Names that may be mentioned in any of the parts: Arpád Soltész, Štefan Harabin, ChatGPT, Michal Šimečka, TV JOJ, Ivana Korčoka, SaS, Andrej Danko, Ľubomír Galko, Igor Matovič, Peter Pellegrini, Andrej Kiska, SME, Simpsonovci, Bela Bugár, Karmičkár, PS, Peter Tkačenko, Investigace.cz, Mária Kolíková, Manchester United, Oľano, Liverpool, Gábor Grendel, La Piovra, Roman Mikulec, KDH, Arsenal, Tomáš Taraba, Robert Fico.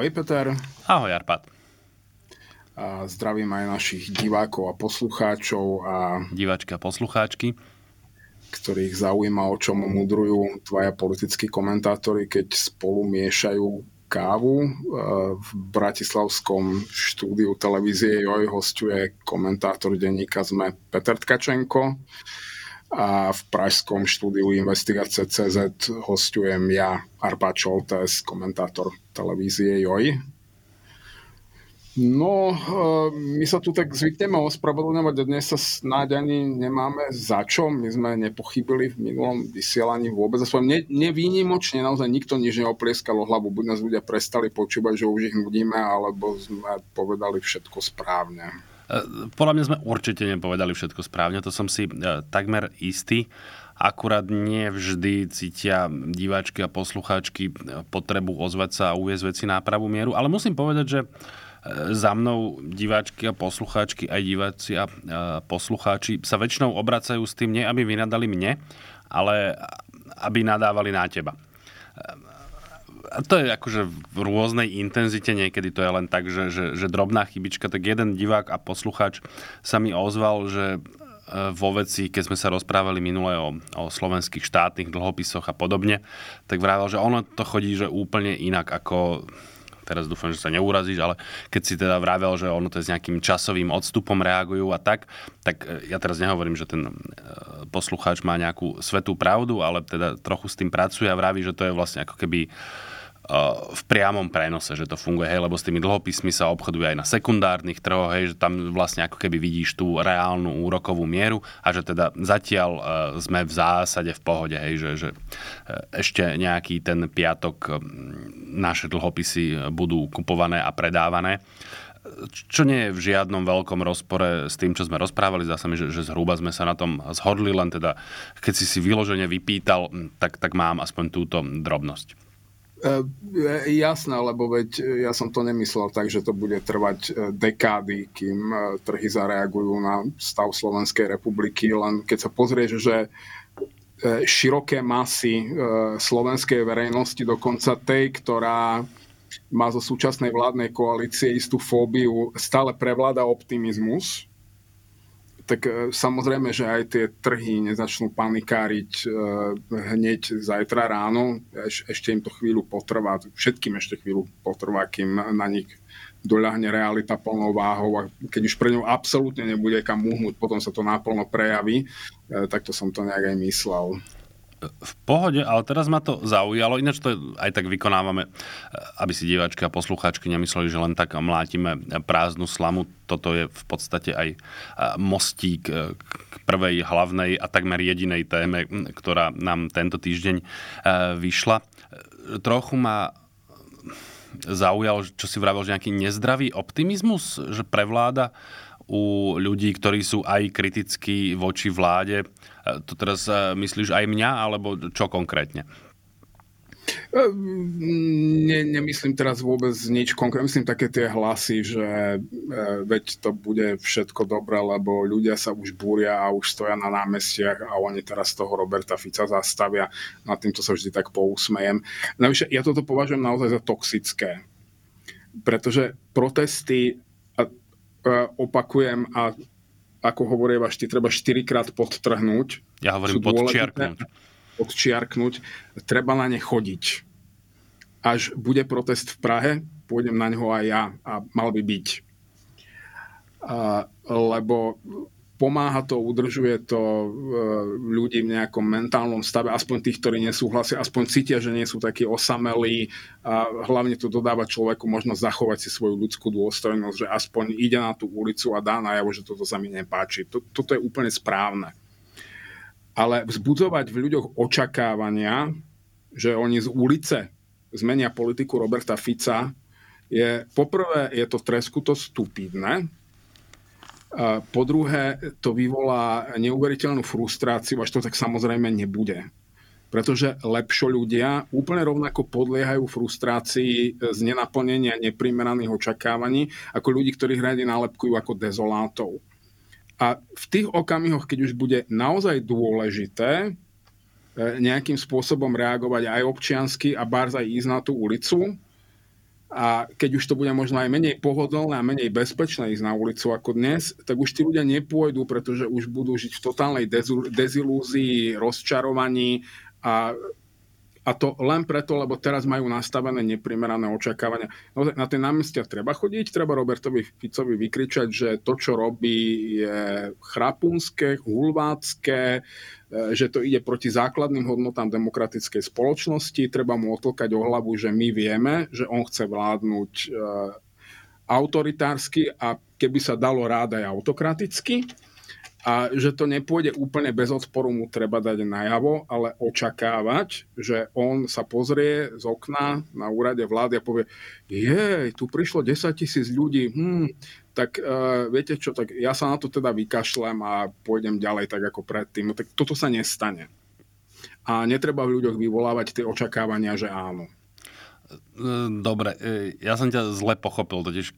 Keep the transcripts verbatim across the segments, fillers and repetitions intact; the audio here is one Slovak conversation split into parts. Ahoj Peter. Ahoj Arpád. A zdravím aj našich divákov a poslucháčov a diváčky a poslucháčky, ktorých zaujíma, o čom mudrujú dvaja politickí komentátori, keď spolu miešajú kávu. V bratislavskom štúdiu televízie JOJ hosťuje komentátor denníka SME Peter Tkačenko a v pražskom štúdiu Investigace.cz hostujem ja, Arpád Soltész, komentátor televízie JOJ. No, my sa tu tak zvykneme ospravedlňovať a dnes sa snáď ani nemáme za čo. My sme nepochybili v minulom vysielaní vôbec. Aspoň ne, nevýnimočne naozaj nikto nič neoplieskalo hlavu. Buď nás ľudia prestali počúvať, že už ich nudíme, alebo sme povedali všetko správne. Podľa mňa sme určite nepovedali všetko správne, to som si takmer istý. Akurát nie vždy cítia diváčky a poslucháčky potrebu ozvať sa a uviesť veci na pravú mieru. Ale musím povedať, že za mnou diváčky a poslucháčky aj diváci a poslucháči sa väčšinou obracajú s tým, nie aby vynadali mne, ale aby nadávali na teba. A to je akože v rôznej intenzite, niekedy to je len tak, že, že, že drobná chybička, tak jeden divák a poslucháč sa mi ozval, že vo veci, keď sme sa rozprávali minule o, o slovenských štátnych dlhopisoch a podobne, tak vravel, že ono to chodí že úplne inak ako... Teraz dúfam, že sa neurazíš, ale keď si teda vravel, že ono to s nejakým časovým odstupom reagujú a tak, tak ja teraz nehovorím, že ten poslucháč má nejakú svetú pravdu, ale teda trochu s tým pracuje a vraví, že to je vlastne ako keby v priamom prenose, že to funguje, hej, lebo s tými dlhopismi sa obchoduje aj na sekundárnych trhoch, hej, že tam vlastne ako keby vidíš tú reálnu úrokovú mieru a že teda zatiaľ sme v zásade v pohode, hej, že, že ešte nejaký ten piatok naše dlhopisy budú kupované a predávané, čo nie je v žiadnom veľkom rozpore s tým, čo sme rozprávali. Zdá sa mi, že, že zhruba sme sa na tom zhodli, len teda keď si si vyložene vypýtal, tak, tak mám aspoň túto drobnosť. E, jasné, lebo veď ja som to nemyslel tak, že to bude trvať dekády, kým trhy zareagujú na stav Slovenskej republiky, len keď sa pozrieš, že široké masy slovenskej verejnosti, dokonca tej, ktorá má zo súčasnej vládnej koalície istú fóbiu, stále prevláda optimizmus, tak samozrejme, že aj tie trhy nezačnú panikáriť hneď zajtra ráno. Ešte im to chvíľu potrvá, všetkým ešte chvíľu potrvá, kým na nich doľahne realita plnou váhou a keď už pre ňou absolútne nebude kam uhnúť, potom sa to naplno prejaví, tak to som to nejak aj myslel. V pohode, ale teraz ma to zaujalo, ináč to aj tak vykonávame, aby si diváčky a poslucháčky nemysleli, že len tak mlátime prázdnu slamu. Toto je v podstate aj mostík k prvej hlavnej a takmer jedinej téme, ktorá nám tento týždeň vyšla. Trochu ma zaujalo, čo si vravel, že nejaký nezdravý optimizmus, že prevláda u ľudí, ktorí sú aj kritickí voči vláde. To teraz myslíš aj mňa, alebo čo konkrétne? Ne, nemyslím teraz vôbec nič konkrétne. Myslím také tie hlasy, že veď to bude všetko dobré, lebo ľudia sa už búria a už stoja na námestiach a oni teraz toho Roberta Fica zastavia. Nad týmto sa vždy tak pousmejem. Navyše, ja toto považujem naozaj za toxické. Pretože protesty opakujem a ako hovorívaš, ti treba štyrikrát podtrhnúť. Ja hovorím podčiarknúť. Podčiarknúť. Treba na ne chodiť. Až bude protest v Prahe, pôjdem na ňoho aj ja a mal by byť. A, lebo pomáha to, udržuje to ľudí v nejakom mentálnom stave, aspoň tých, ktorí nesúhlasia, aspoň cítia, že nie sú takí osamelí a hlavne to dodáva človeku možnosť zachovať si svoju ľudskú dôstojnosť, že aspoň ide na tú ulicu a dá najavo, že toto sa mi nepáči. Toto je úplne správne. Ale vzbudzovať v ľuďoch očakávania, že oni z ulice zmenia politiku Roberta Fica, je poprvé je to treskuto stupidné. Po druhé, to vyvolá neuveriteľnú frustráciu, až to tak samozrejme nebude. Pretože lepšo ľudia úplne rovnako podliehajú frustrácii z nenaplnenia neprimeraných očakávaní, ako ľudí, ktorých radi nálepkujú ako dezolátov. A v tých okamihoch, keď už bude naozaj dôležité nejakým spôsobom reagovať aj občiansky a bárs aj ísť na tú ulicu, a keď už to bude možno aj menej pohodlné a menej bezpečné ísť na ulicu ako dnes, tak už tí ľudia nepôjdu, pretože už budú žiť v totálnej dezilúzii, rozčarovaní a, a to len preto, lebo teraz majú nastavené neprimerané očakávania. No, na tie námestia treba chodiť, treba Robertovi Ficovi vykričať, že to, čo robí, je chrapunské, hulvácké, že to ide proti základným hodnotám demokratickej spoločnosti. Treba mu otlkať o hlavu, že my vieme, že on chce vládnuť e, autoritársky a keby sa dalo rád aj autokraticky. A že to nepôjde úplne bez odporu, mu treba dať najavo, ale očakávať, že on sa pozrie z okna na úrade vlády a povie, jej, tu prišlo desaťtisíc ľudí, hm, tak e, viete čo, tak ja sa na to teda vykašlem a pôjdem ďalej tak ako predtým. No, tak toto sa nestane. A netreba v ľuďoch vyvolávať tie očakávania, že áno. Dobre, ja som ťa zle pochopil, totiž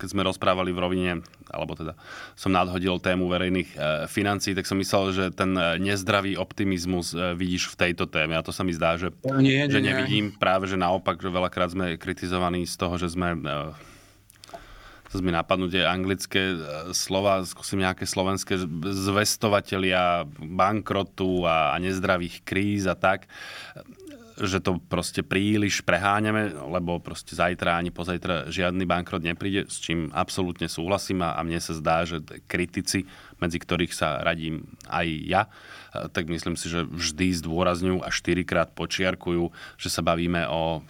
keď sme rozprávali v rovine, alebo teda som nadhodil tému verejných financií, tak som myslel, že ten nezdravý optimizmus vidíš v tejto téme. A to sa mi zdá, že, nie, nie, že nevidím. Nie. Práve, že naopak, že veľakrát sme kritizovaní z toho, že sme... To sme napadnutie anglické slova, skúsim nejaké slovenské, zvestovatelia bankrotu a nezdravých kríz a tak... že to proste príliš preháňame, lebo proste zajtra ani pozajtra žiadny bankrot nepríde, s čím absolútne súhlasím a mne sa zdá, že kritici, medzi ktorých sa radím aj ja, tak myslím si, že vždy zdôrazňujú a štyrikrát počiarkujú, že sa bavíme o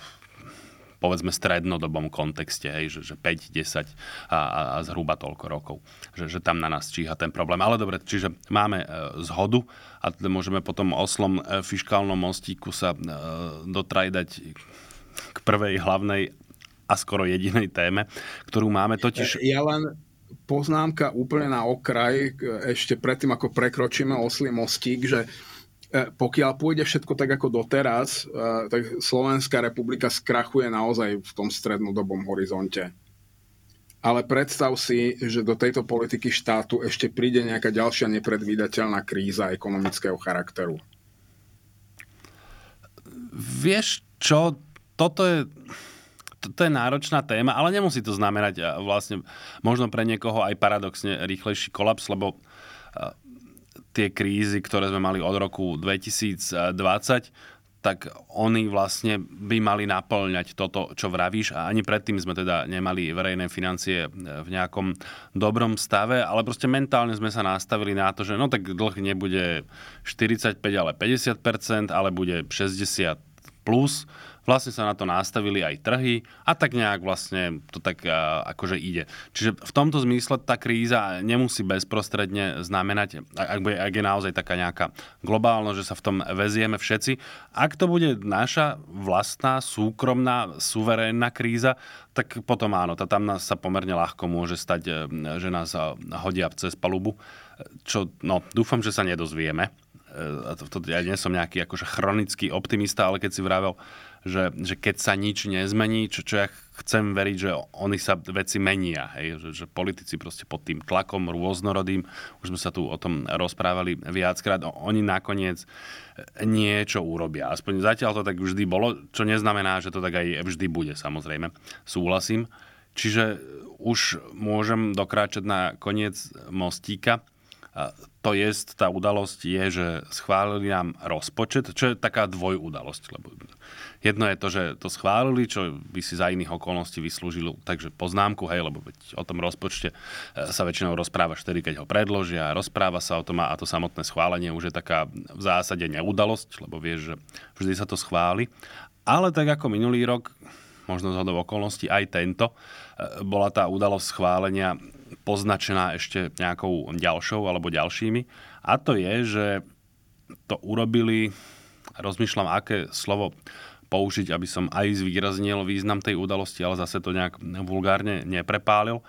povedzme strednodobom kontexte, hej, že, že päť, desať a, a, a zhruba toľko rokov. Že, že tam na nás číha ten problém. Ale dobre, čiže máme e, zhodu a teda môžeme potom oslom e, fiškálnom mostíku sa e, dotrajdať k prvej hlavnej a skoro jedinej téme, ktorú máme totiž... Ja len poznámka úplne na okraj, ešte predtým, ako prekročíme oslý mostík, že pokiaľ pôjde všetko tak ako doteraz, tak Slovenská republika skrachuje naozaj v tom strednodobom horizonte. Ale predstav si, že do tejto politiky štátu ešte príde nejaká ďalšia nepredvídateľná kríza ekonomického charakteru. Vieš čo, toto je... To je náročná téma, ale nemusí to znamenať vlastne možno pre niekoho aj paradoxne rýchlejší kolaps, lebo tie krízy, ktoré sme mali od roku dvetisícdvadsať, tak oni vlastne by mali naplňať toto, čo vravíš. A ani predtým sme teda nemali verejné financie v nejakom dobrom stave, ale proste mentálne sme sa nastavili na to, že no tak dlh nebude štyridsaťpäť, ale päťdesiat percent, ale bude šesťdesiat plus. Vlastne sa na to nastavili aj trhy a tak nejak vlastne to tak akože ide. Čiže v tomto zmysle tá kríza nemusí bezprostredne znamenať, ak, bude, ak je naozaj taká nejaká globálna, že sa v tom vezieme všetci. Ak to bude naša vlastná, súkromná, suverénna kríza, tak potom áno, tá tam nás sa pomerne ľahko môže stať, že nás hodia cez palubu. Čo, no, dúfam, že sa nedozvieme. To, to, ja nie som nejaký akože chronický optimista, ale keď si vravel, že, že keď sa nič nezmení, čo, čo ja chcem veriť, že oni sa veci menia, hej? Že, že politici proste pod tým tlakom rôznorodým, už sme sa tu o tom rozprávali viackrát, oni nakoniec niečo urobia. Aspoň zatiaľ to tak vždy bolo, čo neznamená, že to tak aj vždy bude, samozrejme. Súhlasím. Čiže už môžem dokráčať na koniec mostíka To jest, tá udalosť je, že schválili nám rozpočet, čo je taká dvojudalosť. Lebo jedno je to, že to schválili, čo by si za iných okolností vyslúžili, takže poznámku, hej, lebo o tom rozpočte sa väčšinou rozpráva vtedy, keď ho predložia, rozpráva sa o tom a to samotné schválenie už je taká v zásade neudalosť, lebo vieš, že vždy sa to schváli. Ale tak ako minulý rok, možno zhodou okolností, aj tento, bola tá udalosť schválenia poznačená ešte nejakou ďalšou alebo ďalšími. A to je, že to urobili, rozmýšľam, aké slovo použiť, aby som aj zvýraznil význam tej udalosti, ale zase to nejak vulgárne neprepálil.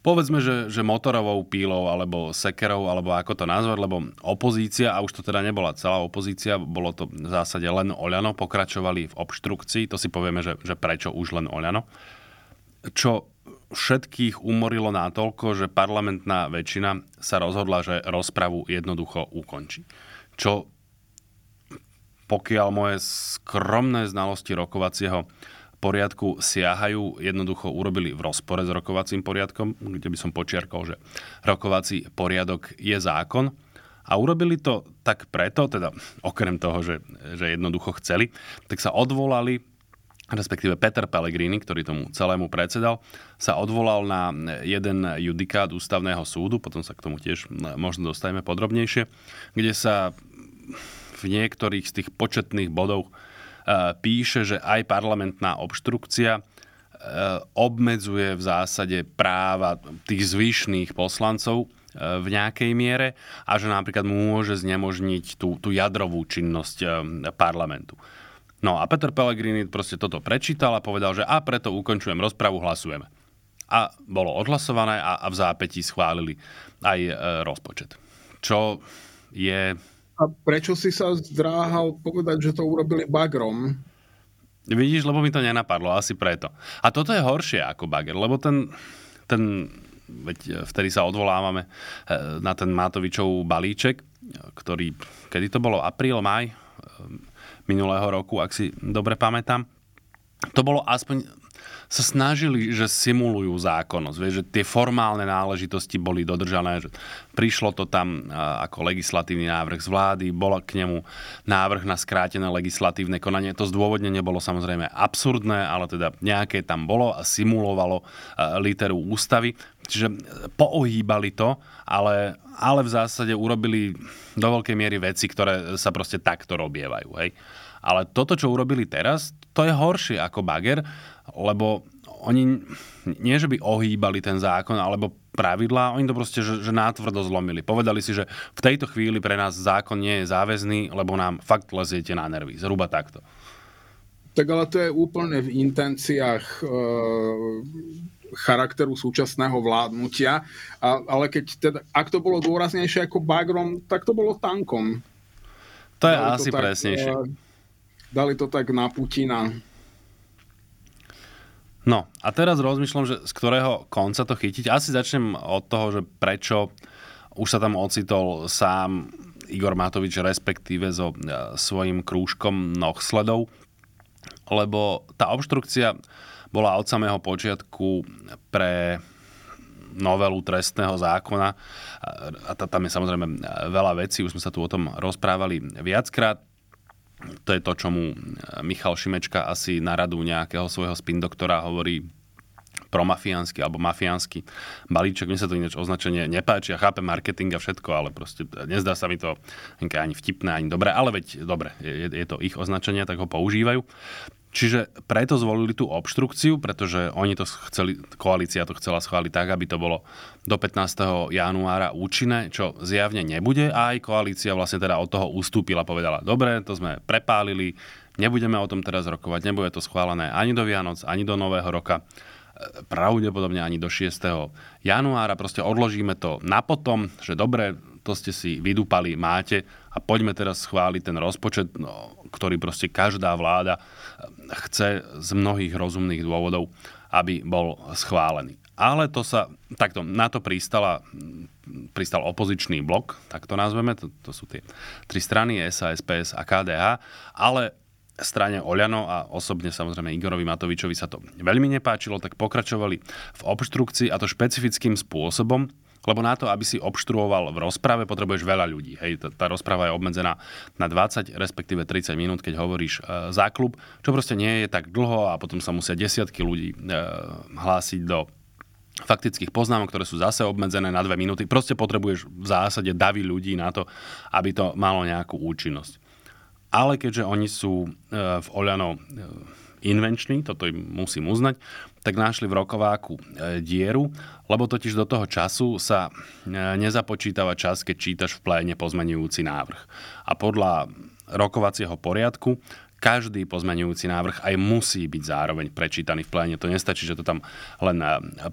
Povedzme, že, že motorovou pílou alebo sekerou, alebo ako to nazvať, lebo opozícia, a už to teda nebola celá opozícia, bolo to v zásade len Oľano, pokračovali v obštrukcii, to si povieme, že, že prečo už len Oľano, čo všetkých umorilo natoľko, že parlamentná väčšina sa rozhodla, že rozpravu jednoducho ukončí. Čo pokiaľ moje skromné znalosti rokovacieho poriadku siahajú, jednoducho urobili v rozpore s rokovacím poriadkom, kde by som počiarkol, že rokovací poriadok je zákon. A urobili to tak preto, teda okrem toho, že, že jednoducho chceli, tak sa odvolali, respektíve Peter Pellegrini, ktorý tomu celému predsedal, sa odvolal na jeden judikát ústavného súdu, potom sa k tomu tiež možno dostaneme podrobnejšie, kde sa v niektorých z tých početných bodov píše, že aj parlamentná obštrukcia obmedzuje v zásade práva tých zvyšných poslancov v nejakej miere a že napríklad môže znemožniť tú, tú jadrovú činnosť parlamentu. No a Peter Pellegrini proste toto prečítal a povedal, že a preto ukončujem rozpravu, hlasujeme. A bolo odhlasované a, a v zápätí schválili aj e, rozpočet. Čo je... A prečo si sa zdráhal povedať, že to urobili bagrom? Vidíš, lebo mi to nenapadlo, asi preto. A toto je horšie ako bager, lebo ten... ten veď vtedy sa odvolávame na ten Matovičov balíček, ktorý, kedy to bolo, apríl, maj minulého roku, ak si dobre pamätám, to bolo aspoň, sa snažili, že simulujú zákonnosť, vieš, že tie formálne náležitosti boli dodržané, že prišlo to tam ako legislatívny návrh z vlády, bol k nemu návrh na skrátené legislatívne konanie, to zdôvodnenie bolo samozrejme absurdné, ale teda nejaké tam bolo a simulovalo literu ústavy, čiže poohýbali to, ale, ale v zásade urobili do veľkej miery veci, ktoré sa proste takto robievajú, hej. Ale toto, čo urobili teraz, to je horšie ako bager, lebo oni nie, že by ohýbali ten zákon alebo pravidlá, oni to proste že, že nátvrdo zlomili. Povedali si, že v tejto chvíli pre nás zákon nie je záväzný, lebo nám fakt leziete na nervy. Zhruba takto. Tak ale to je úplne v intenciách e, charakteru súčasného vládnutia. A, ale keď teda, ak to bolo dôraznejšie ako bagrom, tak to bolo tankom. To je dali asi to tak, presnejšie. E, Dali to tak na Putina. No, a teraz rozmýšľam, že z ktorého konca to chytiť. Asi začnem od toho, že prečo už sa tam ocitol sám Igor Matovič, respektíve so svojím krúžkom nohsledov, lebo tá obštrukcia bola od samého počiatku pre novelu trestného zákona a tam je samozrejme veľa vecí, už sme sa tu o tom rozprávali viackrát. To je to, čo mu Michal Šimečka asi na radu nejakého svojho spindoktora hovorí promafiánsky alebo mafiánsky balíček. Mne sa to ináč označenie nepáči. Ja chápem marketing a všetko, ale proste nezdá sa mi to ani vtipné, ani dobré. Ale veď dobre, je, je to ich označenie, tak ho používajú. Čiže preto zvolili tú obštrukciu, pretože oni to chceli, koalícia to chcela schváliť tak, aby to bolo do pätnásteho januára účinné, čo zjavne nebude. A aj koalícia vlastne teda od toho ustúpila, povedala, dobre, to sme prepálili, nebudeme o tom teraz rokovať, nebude to schválené ani do Vianoc, ani do Nového roka, pravdepodobne ani do šiesteho januára. Proste odložíme to na potom, že dobre, to ste si vydúpali, máte a poďme teraz schváliť ten rozpočet, no, ktorý proste každá vláda chce z mnohých rozumných dôvodov, aby bol schválený. Ale to sa, takto, na to pristala, pristal opozičný blok, tak to nazveme, to, to sú tie tri strany, es a es, pé es a ká dé há, ale strane Oľano a osobne samozrejme Igorovi Matovičovi sa to veľmi nepáčilo, tak pokračovali v obštrukcii a to špecifickým spôsobom, Lebo na to, aby si obštruoval v rozprave, potrebuješ veľa ľudí. Hej, tá rozprava je obmedzená na dvadsať, respektíve tridsať minút, keď hovoríš e, za klub, čo proste nie je tak dlho a potom sa musia desiatky ľudí e, hlásiť do faktických poznámok, ktoré sú zase obmedzené na dve minúty. Proste potrebuješ v zásade davy ľudí na to, aby to malo nejakú účinnosť. Ale keďže oni sú e, v Oľano... E, invenční, toto im musím uznať, tak našli v rokováku dieru, lebo totiž do toho času sa nezapočítava čas, keď čítaš v pléne pozmeňujúci návrh. A podľa rokovacieho poriadku každý pozmeňujúci návrh aj musí byť zároveň prečítaný v pléne. To nestačí, že to tam len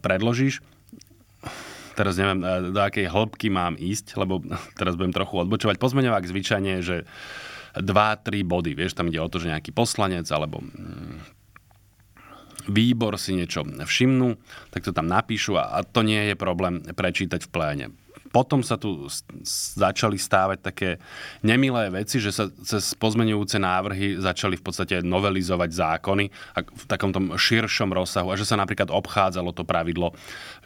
predložíš. Teraz neviem, do akej hĺbky mám ísť, lebo teraz budem trochu odbočovať. Pozmeňovák zvyčajne, že dva tri body, vieš, tam ide o to, že nejaký poslanec alebo výbor si niečo všimnú, tak to tam napíšu a to nie je problém prečítať v pléne. Potom sa tu začali stávať také nemilé veci, že sa cez pozmeňujúce návrhy začali v podstate novelizovať zákony v takomto širšom rozsahu a že sa napríklad obchádzalo to pravidlo,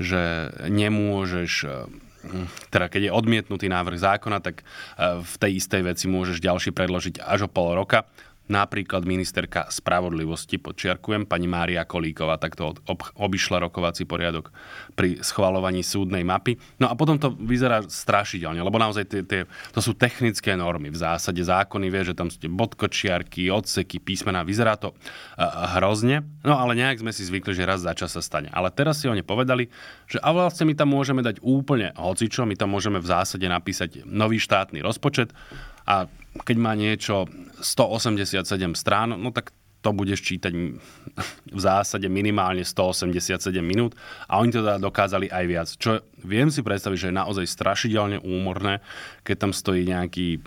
že nemôžeš... Teda keď je odmietnutý návrh zákona, tak v tej istej veci môžeš ďalší predložiť až o pol roka. Napríklad ministerka spravodlivosti, podčiarkujem, pani Mária Kolíková, takto obišla rokovací poriadok pri schvaľovaní súdnej mapy. No a potom to vyzerá strašidelne, lebo naozaj tie, tie, to sú technické normy. V zásade zákony, vie, že tam sú tie bodkočiarky, odseky, písmená, vyzerá to hrozne. No ale nejak sme si zvykli, že raz za čas sa stane. Ale teraz si oni povedali, že a vlastne my tam môžeme dať úplne hocičo, my tam môžeme v zásade napísať nový štátny rozpočet a keď má niečo stoosemdesiatsedem strán, no tak to budeš čítať v zásade minimálne stoosemdesiatsedem minút a oni to teda dokázali aj viac. Čo viem si predstaviť, že je naozaj strašidelne úmorné, keď tam stojí nejaký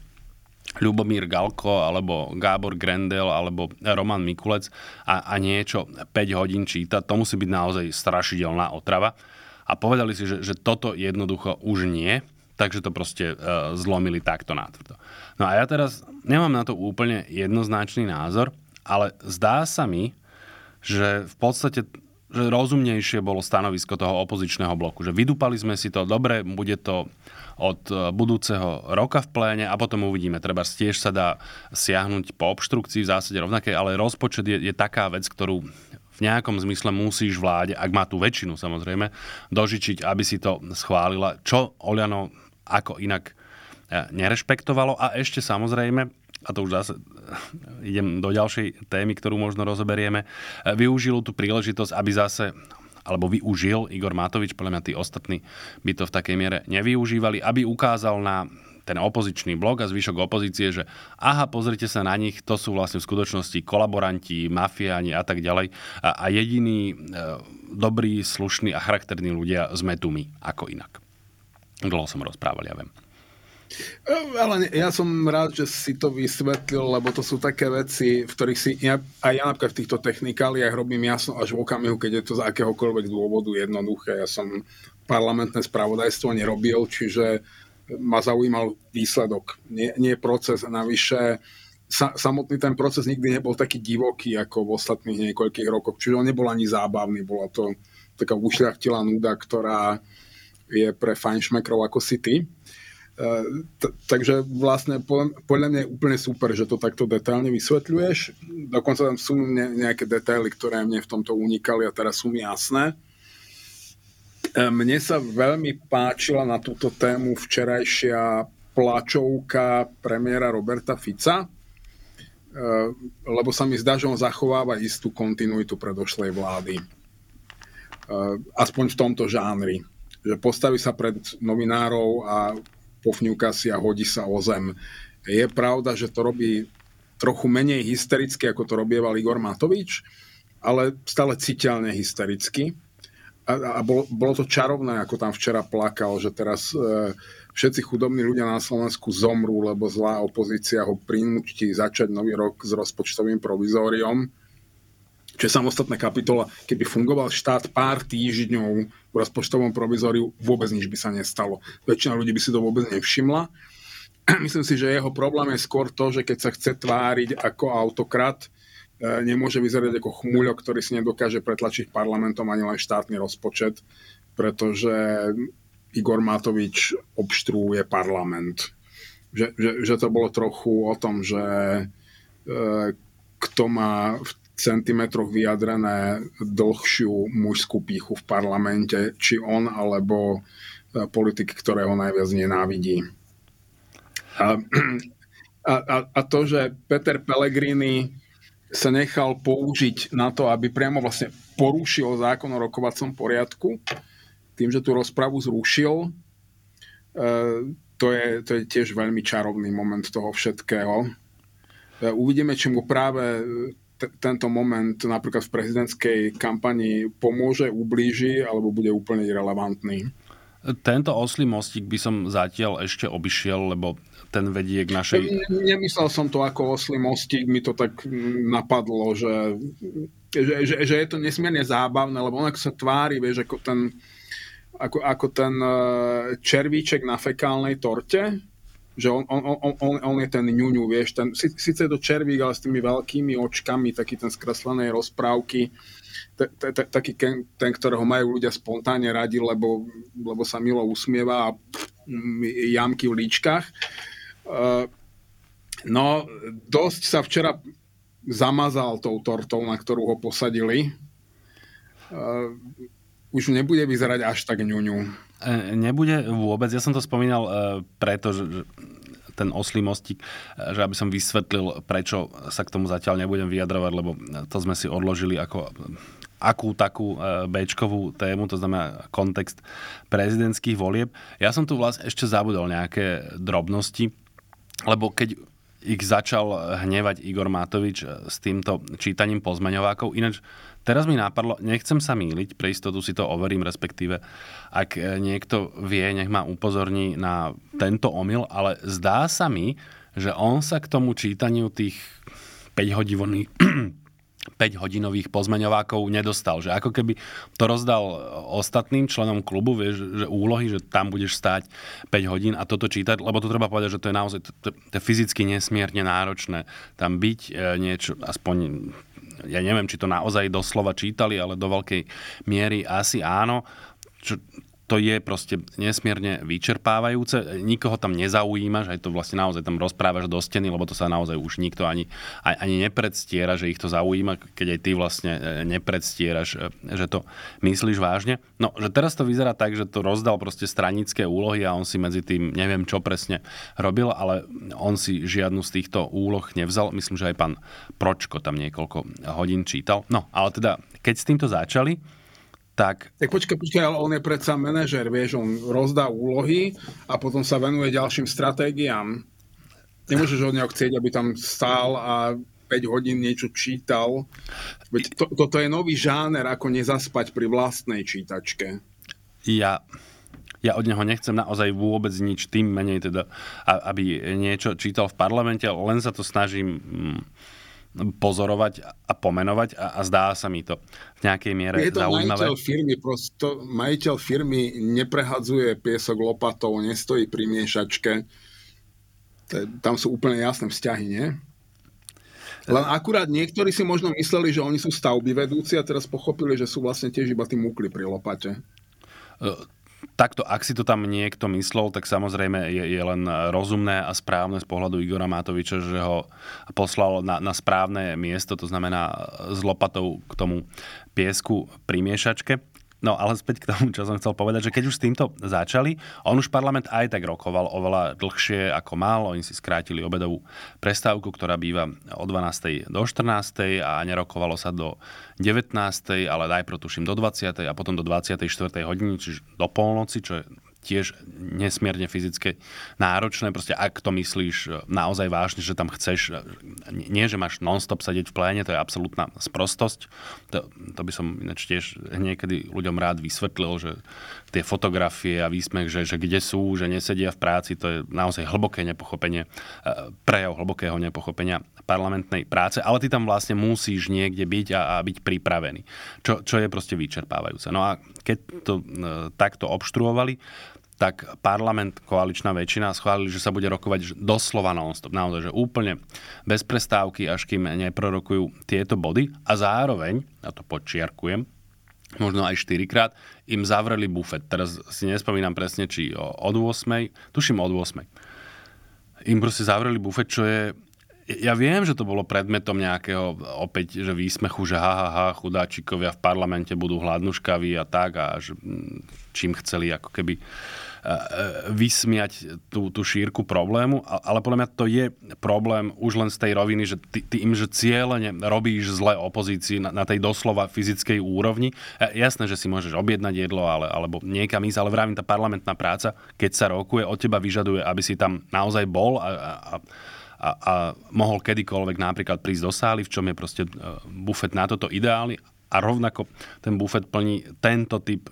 Ľubomír Galko, alebo Gábor Grendel, alebo Roman Mikulec a, a niečo päť hodín číta. To musí byť naozaj strašidelná otrava. A povedali si, že, že toto jednoducho už nie, takže to proste e, zlomili takto natvrdo. No a ja teraz nemám na to úplne jednoznačný názor, ale zdá sa mi, že v podstate že rozumnejšie bolo stanovisko toho opozičného bloku. Že vydúpali sme si to, dobre, bude to od budúceho roka v pléne a potom uvidíme. Treba tiež sa dá siahnuť po obštrukcii v zásade rovnakej, ale rozpočet je, je taká vec, ktorú v nejakom zmysle musíš vláde, ak má tú väčšinu samozrejme, dožičiť, aby si to schválila, čo Oľano ako inak nerešpektovalo a ešte samozrejme, a to už zase idem do ďalšej témy, ktorú možno rozoberieme, využilo tú príležitosť, aby zase, alebo využil Igor Matovič, podľa mňa tí ostatní by to v takej miere nevyužívali, aby ukázal na ten opozičný blok a zvyšok opozície, že aha, pozrite sa na nich, to sú vlastne v skutočnosti kolaboranti, mafiáni a tak ďalej a, a jediní e, dobrí, slušní a charakterní ľudia sme tu my, ako inak. Dlho som rozprával, ja viem. Ale ja som rád, že si to vysvetlil, lebo to sú také veci, v ktorých si ja, aj ja napríklad v týchto technikáliách robím jasno až v okamihu, keď je to z akéhokoľvek dôvodu jednoduché. Ja som parlamentné spravodajstvo nerobil, čiže ma zaujímal výsledok, nie, nie proces. Navyše sa, samotný ten proces nikdy nebol taký divoký ako v ostatných niekoľkých rokoch, čiže on nebol ani zábavný, bola to taká ušľachtilá nuda, ktorá je pre fajnšmekrov ako si ty. T- takže vlastne podľa mňa je úplne super, že to takto detailne vysvetľuješ. Dokonca tam sú ne- nejaké detaily, ktoré mne v tomto unikali a teraz sú mi jasné. Mne sa veľmi páčila na túto tému včerajšia plačovka premiéra Roberta Fica, lebo sa mi zdá, že on zachováva istú kontinuitu predošlej vlády. Aspoň v tomto žánri. Že postaví sa pred novinárov a pofňuka si a hodí sa o zem. Je pravda, že to robí trochu menej hystericky, ako to robieval Igor Matovič, ale stále citeľne hystericky. A, a bolo, bolo to čarovné, ako tam včera plakal, že teraz e, všetci chudobní ľudia na Slovensku zomrú, lebo zlá opozícia ho prinúti začať nový rok s rozpočtovým provizóriom. Čo je samostatná kapitola, keby fungoval štát pár týždňov v rozpočtovom provizóriu, vôbec nič by sa nestalo. Väčšina ľudí by si to vôbec nevšimla. Myslím si, že jeho problém je skôr to, že keď sa chce tváriť ako autokrat, nemôže vyzerať ako chmúľok, ktorý si nedokáže pretlačiť parlamentom ani len štátny rozpočet, pretože Igor Matovič obštruuje parlament. Že, že, že to bolo trochu o tom, že e, kto má v centimetroch vyjadrené dlhšiu mužskú pýchu v parlamente, či on, alebo e, politik, ktorého najviac nenávidí. A, a, a to, že Peter Pellegrini sa nechal použiť na to, aby priamo vlastne porušil zákon o rokovacom poriadku, tým, že tú rozpravu zrušil, e, To je, to je tiež veľmi čarovný moment toho všetkého. Uvidíme, či mu práve t- tento moment napríklad v prezidentskej kampani pomôže, ublíži, alebo bude úplne irelevantný. Tento oslí mostík by som zatiaľ ešte obišiel, lebo ten vedie k našej... Nemyslel som to ako oslí mostík, mi to tak napadlo, že, že, že, že je to nesmierne zábavné, lebo on ako sa tvári, vieš, ako ten... Ako, ako ten červíček na fekálnej torte, že on, on, on, on, on je ten ňuňu, vieš, ten, síce je to červík, ale s tými veľkými očkami, taký ten skreslenej rozprávky, taký ten, ktorého majú ľudia spontánne radi, lebo, lebo sa milo usmieva a jamky v líčkach. No, dosť sa včera zamazal tou tortou, na ktorú ho posadili. Už nebude vyzerať až tak ňuňu. Nebude vôbec. Ja som to spomínal preto, že ten oslí mostík, že aby som vysvetlil, prečo sa k tomu zatiaľ nebudem vyjadrovať, lebo to sme si odložili ako akú takú béčkovú tému, to znamená kontext prezidentských volieb. Ja som tu vlastne ešte zabudol nejaké drobnosti, lebo keď ich začal hnevať Igor Matovič s týmto čítaním pozmeňovákov, ináč teraz mi napadlo, nechcem sa mýliť, pre istotu si to overím, respektíve ak niekto vie, nech ma upozorní na tento omyl, ale zdá sa mi, že on sa k tomu čítaniu tých päť hodinových pozmeňovákov nedostal. Že ako keby to rozdal ostatným členom klubu, vieš, že úlohy, že tam budeš stáť päť hodín a toto čítať, lebo to treba povedať, že to je naozaj to, to, to je fyzicky nesmierne náročné. Tam byť e, niečo, aspoň... Ja neviem, či to naozaj doslova čítali, ale do veľkej miery asi áno. Čo, to je proste nesmierne vyčerpávajúce. Nikoho tam nezaujímaš, aj to vlastne naozaj tam rozprávaš do steny, lebo to sa naozaj už nikto ani, ani nepredstiera, že ich to zaujíma, keď aj ty vlastne nepredstieraš, že to myslíš vážne. No, že teraz to vyzerá tak, že to rozdal proste stranické úlohy a on si medzi tým, neviem čo presne robil, ale on si žiadnu z týchto úloh nevzal. Myslím, že aj pán Pročko tam niekoľko hodín čítal. No, ale teda, keď s týmto začali, Tak. tak počkaj, počkaj, ale on je predsa manažer, vieš, on rozdá úlohy a potom sa venuje ďalším stratégiám. Nemôžeš od neho chcieť, aby tam stál a päť hodín niečo čítal. Veď to, toto je nový žáner, ako nezaspať pri vlastnej čítačke. Ja... Ja od neho nechcem naozaj vôbec nič, tým menej teda, aby niečo čítal v parlamente, len sa to snažím... pozorovať a pomenovať a, a zdá sa mi to v nejakej miere je to zaujímavé. Majiteľ firmy, prosto, majiteľ firmy neprehadzuje piesok lopatou, nestojí pri miešačke. Tam sú úplne jasné vzťahy, nie? Len akurát niektorí si možno mysleli, že oni sú stavby vedúci a teraz pochopili, že sú vlastne tiež iba tí múkli pri lopate. Takto, ak si to tam niekto myslel, tak samozrejme je, je len rozumné a správne z pohľadu Igora Matoviča, že ho poslal na, na správne miesto, to znamená s lopatou k tomu piesku pri miešačke. No ale späť k tomu, čo som chcel povedať, že keď už s týmto začali, on už parlament aj tak rokoval oveľa dlhšie ako mal, oni si skrátili obedovú prestávku, ktorá býva od dvanástej do štrnástej a nerokovalo sa do devätnástej, ale najprv tuším do dvadsiatej a potom do dvadsiatej štvrtej hodiny, čiže do polnoci, čo je tiež nesmierne fyzicky náročné. Proste ak to myslíš naozaj vážne, že tam chceš, nie že máš non-stop sedieť v pléne, to je absolútna sprostosť. To, to by som ináč tiež niekedy ľuďom rád vysvetlil, že tie fotografie a výsmech, že, že kde sú, že nesedia v práci, to je naozaj hlboké nepochopenie, prejav hlbokého nepochopenia parlamentnej práce, ale ty tam vlastne musíš niekde byť a, a byť pripravený, čo, čo je proste vyčerpávajúce. No a keď to takto obštruovali, tak parlament, koaličná väčšina schválili, že sa bude rokovať doslova non-stop. Naozaj, že úplne bez prestávky, až kým neprorokujú tieto body. A zároveň, a to podčiarkujem, možno aj štyrikrát, im zavreli bufet. Teraz si nespomínam presne, či od ôsmej, tuším od ôsmej. Im proste zavreli bufet, čo je... Ja viem, že to bolo predmetom nejakého opäť, že výsmechu, že ha, ha, ha, chudáčikovia v parlamente budú hladnuškaví a tak, a že, čím chceli ako keby vysmiať tú, tú šírku problému, ale podľa mňa to je problém už len z tej roviny, že ty, ty im že cieľene robíš zle opozícii na, na tej doslova fyzickej úrovni. Jasné, že si môžeš objednať jedlo ale, alebo niekam ísť, ale vravím, tá parlamentná práca, keď sa rokuje, od teba vyžaduje, aby si tam naozaj bol a, a, a, a mohol kedykoľvek napríklad prísť do sály, v čom je proste bufet na toto ideálny, a rovnako ten bufet plní tento typ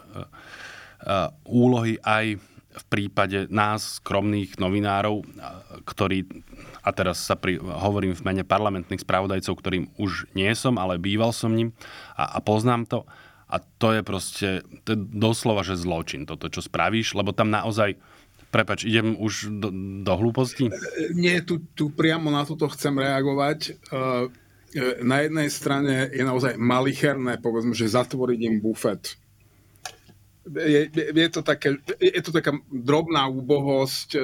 úlohy aj v prípade nás, skromných novinárov, ktorí, a teraz sa pri, hovorím v mene parlamentných spravodajcov, ktorým už nie som, ale býval som ním a, a poznám to. A to je proste, to je doslova, že zločin toto, čo spravíš, lebo tam naozaj, prepáč, idem už do, do hlúposti? Nie, tu, tu priamo na toto chcem reagovať. Na jednej strane je naozaj malicherné, povedzme, že zatvoriť im bufet. Je, je, to také, je to taká drobná úbohosť,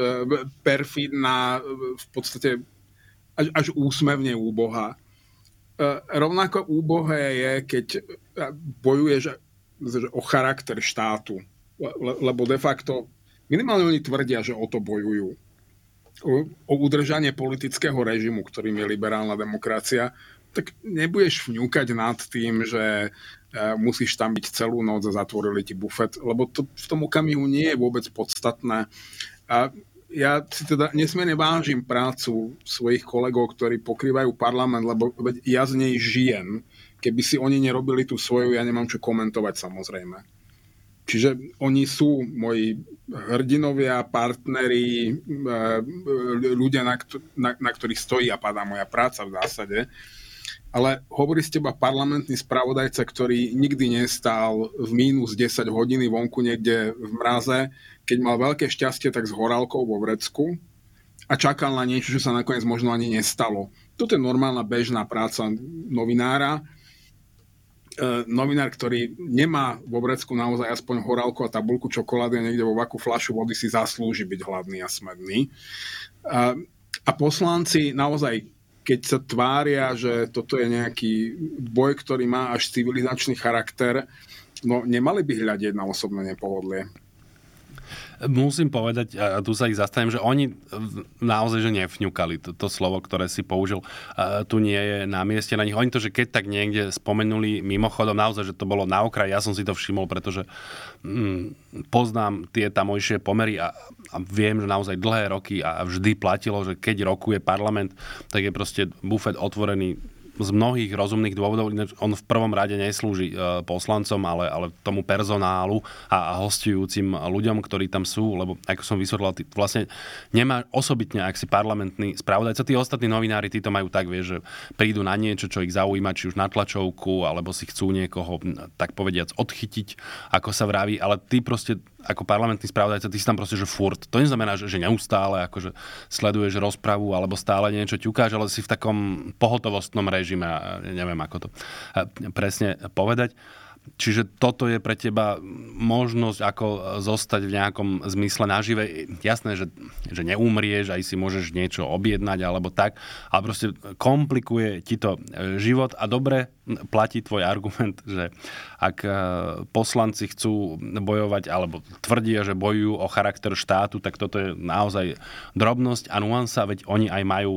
perfidná, v podstate až, až úsmevne úbohá. Rovnako úbohé je, keď bojuješ o charakter štátu, lebo de facto minimálne oni tvrdia, že o to bojujú. O udržanie politického režimu, ktorým je liberálna demokracia, tak nebudeš vňúkať nad tým, že musíš tam byť celú noc a zatvorili ti bufet, lebo to v tom okamihu nie je vôbec podstatné. A ja si teda nesmierne vážim prácu svojich kolegov, ktorí pokrývajú parlament, lebo ja z nej žijem. Keby si oni nerobili tú svoju, ja nemám čo komentovať, samozrejme. Čiže oni sú moji hrdinovia, partneri, ľudia, na, na, na ktorých stojí a padá moja práca v zásade. Ale hovorí z teba parlamentný spravodajca, ktorý nikdy nestál v mínus desať hodín vonku niekde v mraze, keď mal veľké šťastie, tak s horálkou vo vrecku a čakal na niečo, čo sa nakoniec možno ani nestalo. Toto je normálna bežná práca novinára. E, novinár, ktorý nemá vo vrecku naozaj aspoň horálku a tabuľku čokolády a niekde vo vaku fľašu vody, si zaslúži byť hladný a smedný. E, a poslanci naozaj... keď sa tvária, že toto je nejaký boj, ktorý má až civilizačný charakter, no nemali by hľadiť na osobné nepohodlie. Musím povedať, a tu sa ich zastavím, že oni naozaj že nevňukali. To slovo, ktoré si použil, tu nie je na mieste na nich. Oni to, že keď tak niekde spomenuli mimochodom, naozaj, že to bolo na okraj. Ja som si to všimol, pretože mm, poznám tie tamojšie pomery a, a viem, že naozaj dlhé roky a vždy platilo, že keď rokuje parlament, tak je proste bufet otvorený z mnohých rozumných dôvodov. On v prvom rade neslúži poslancom, ale, ale tomu personálu a, a hostujúcim ľuďom, ktorí tam sú, lebo ako som vysvetlal, ty vlastne nemá osobitne, ak si parlamentný spravodajca, tí ostatní novinári, tí to majú tak, vieš, že prídu na niečo, čo ich zaujíma, či už na tlačovku, alebo si chcú niekoho, tak povediac, odchytiť, ako sa vraví, ale ty proste ako parlamentný spravodajca, ty si tam proste, že furt. To neznamená, že, že neustále akože sleduješ rozpravu, alebo stále niečo ťukáš, ale si v takom pohotovostnom režime, neviem ako to presne povedať. Čiže toto je pre teba možnosť, ako zostať v nejakom zmysle nažive. Jasné, že, že neumrieš, aj si môžeš niečo objednať, alebo tak, ale proste komplikuje ti to život a dobre platí tvoj argument, že ak poslanci chcú bojovať, alebo tvrdia, že bojujú o charakter štátu, tak toto je naozaj drobnosť a nuansa, veď oni aj majú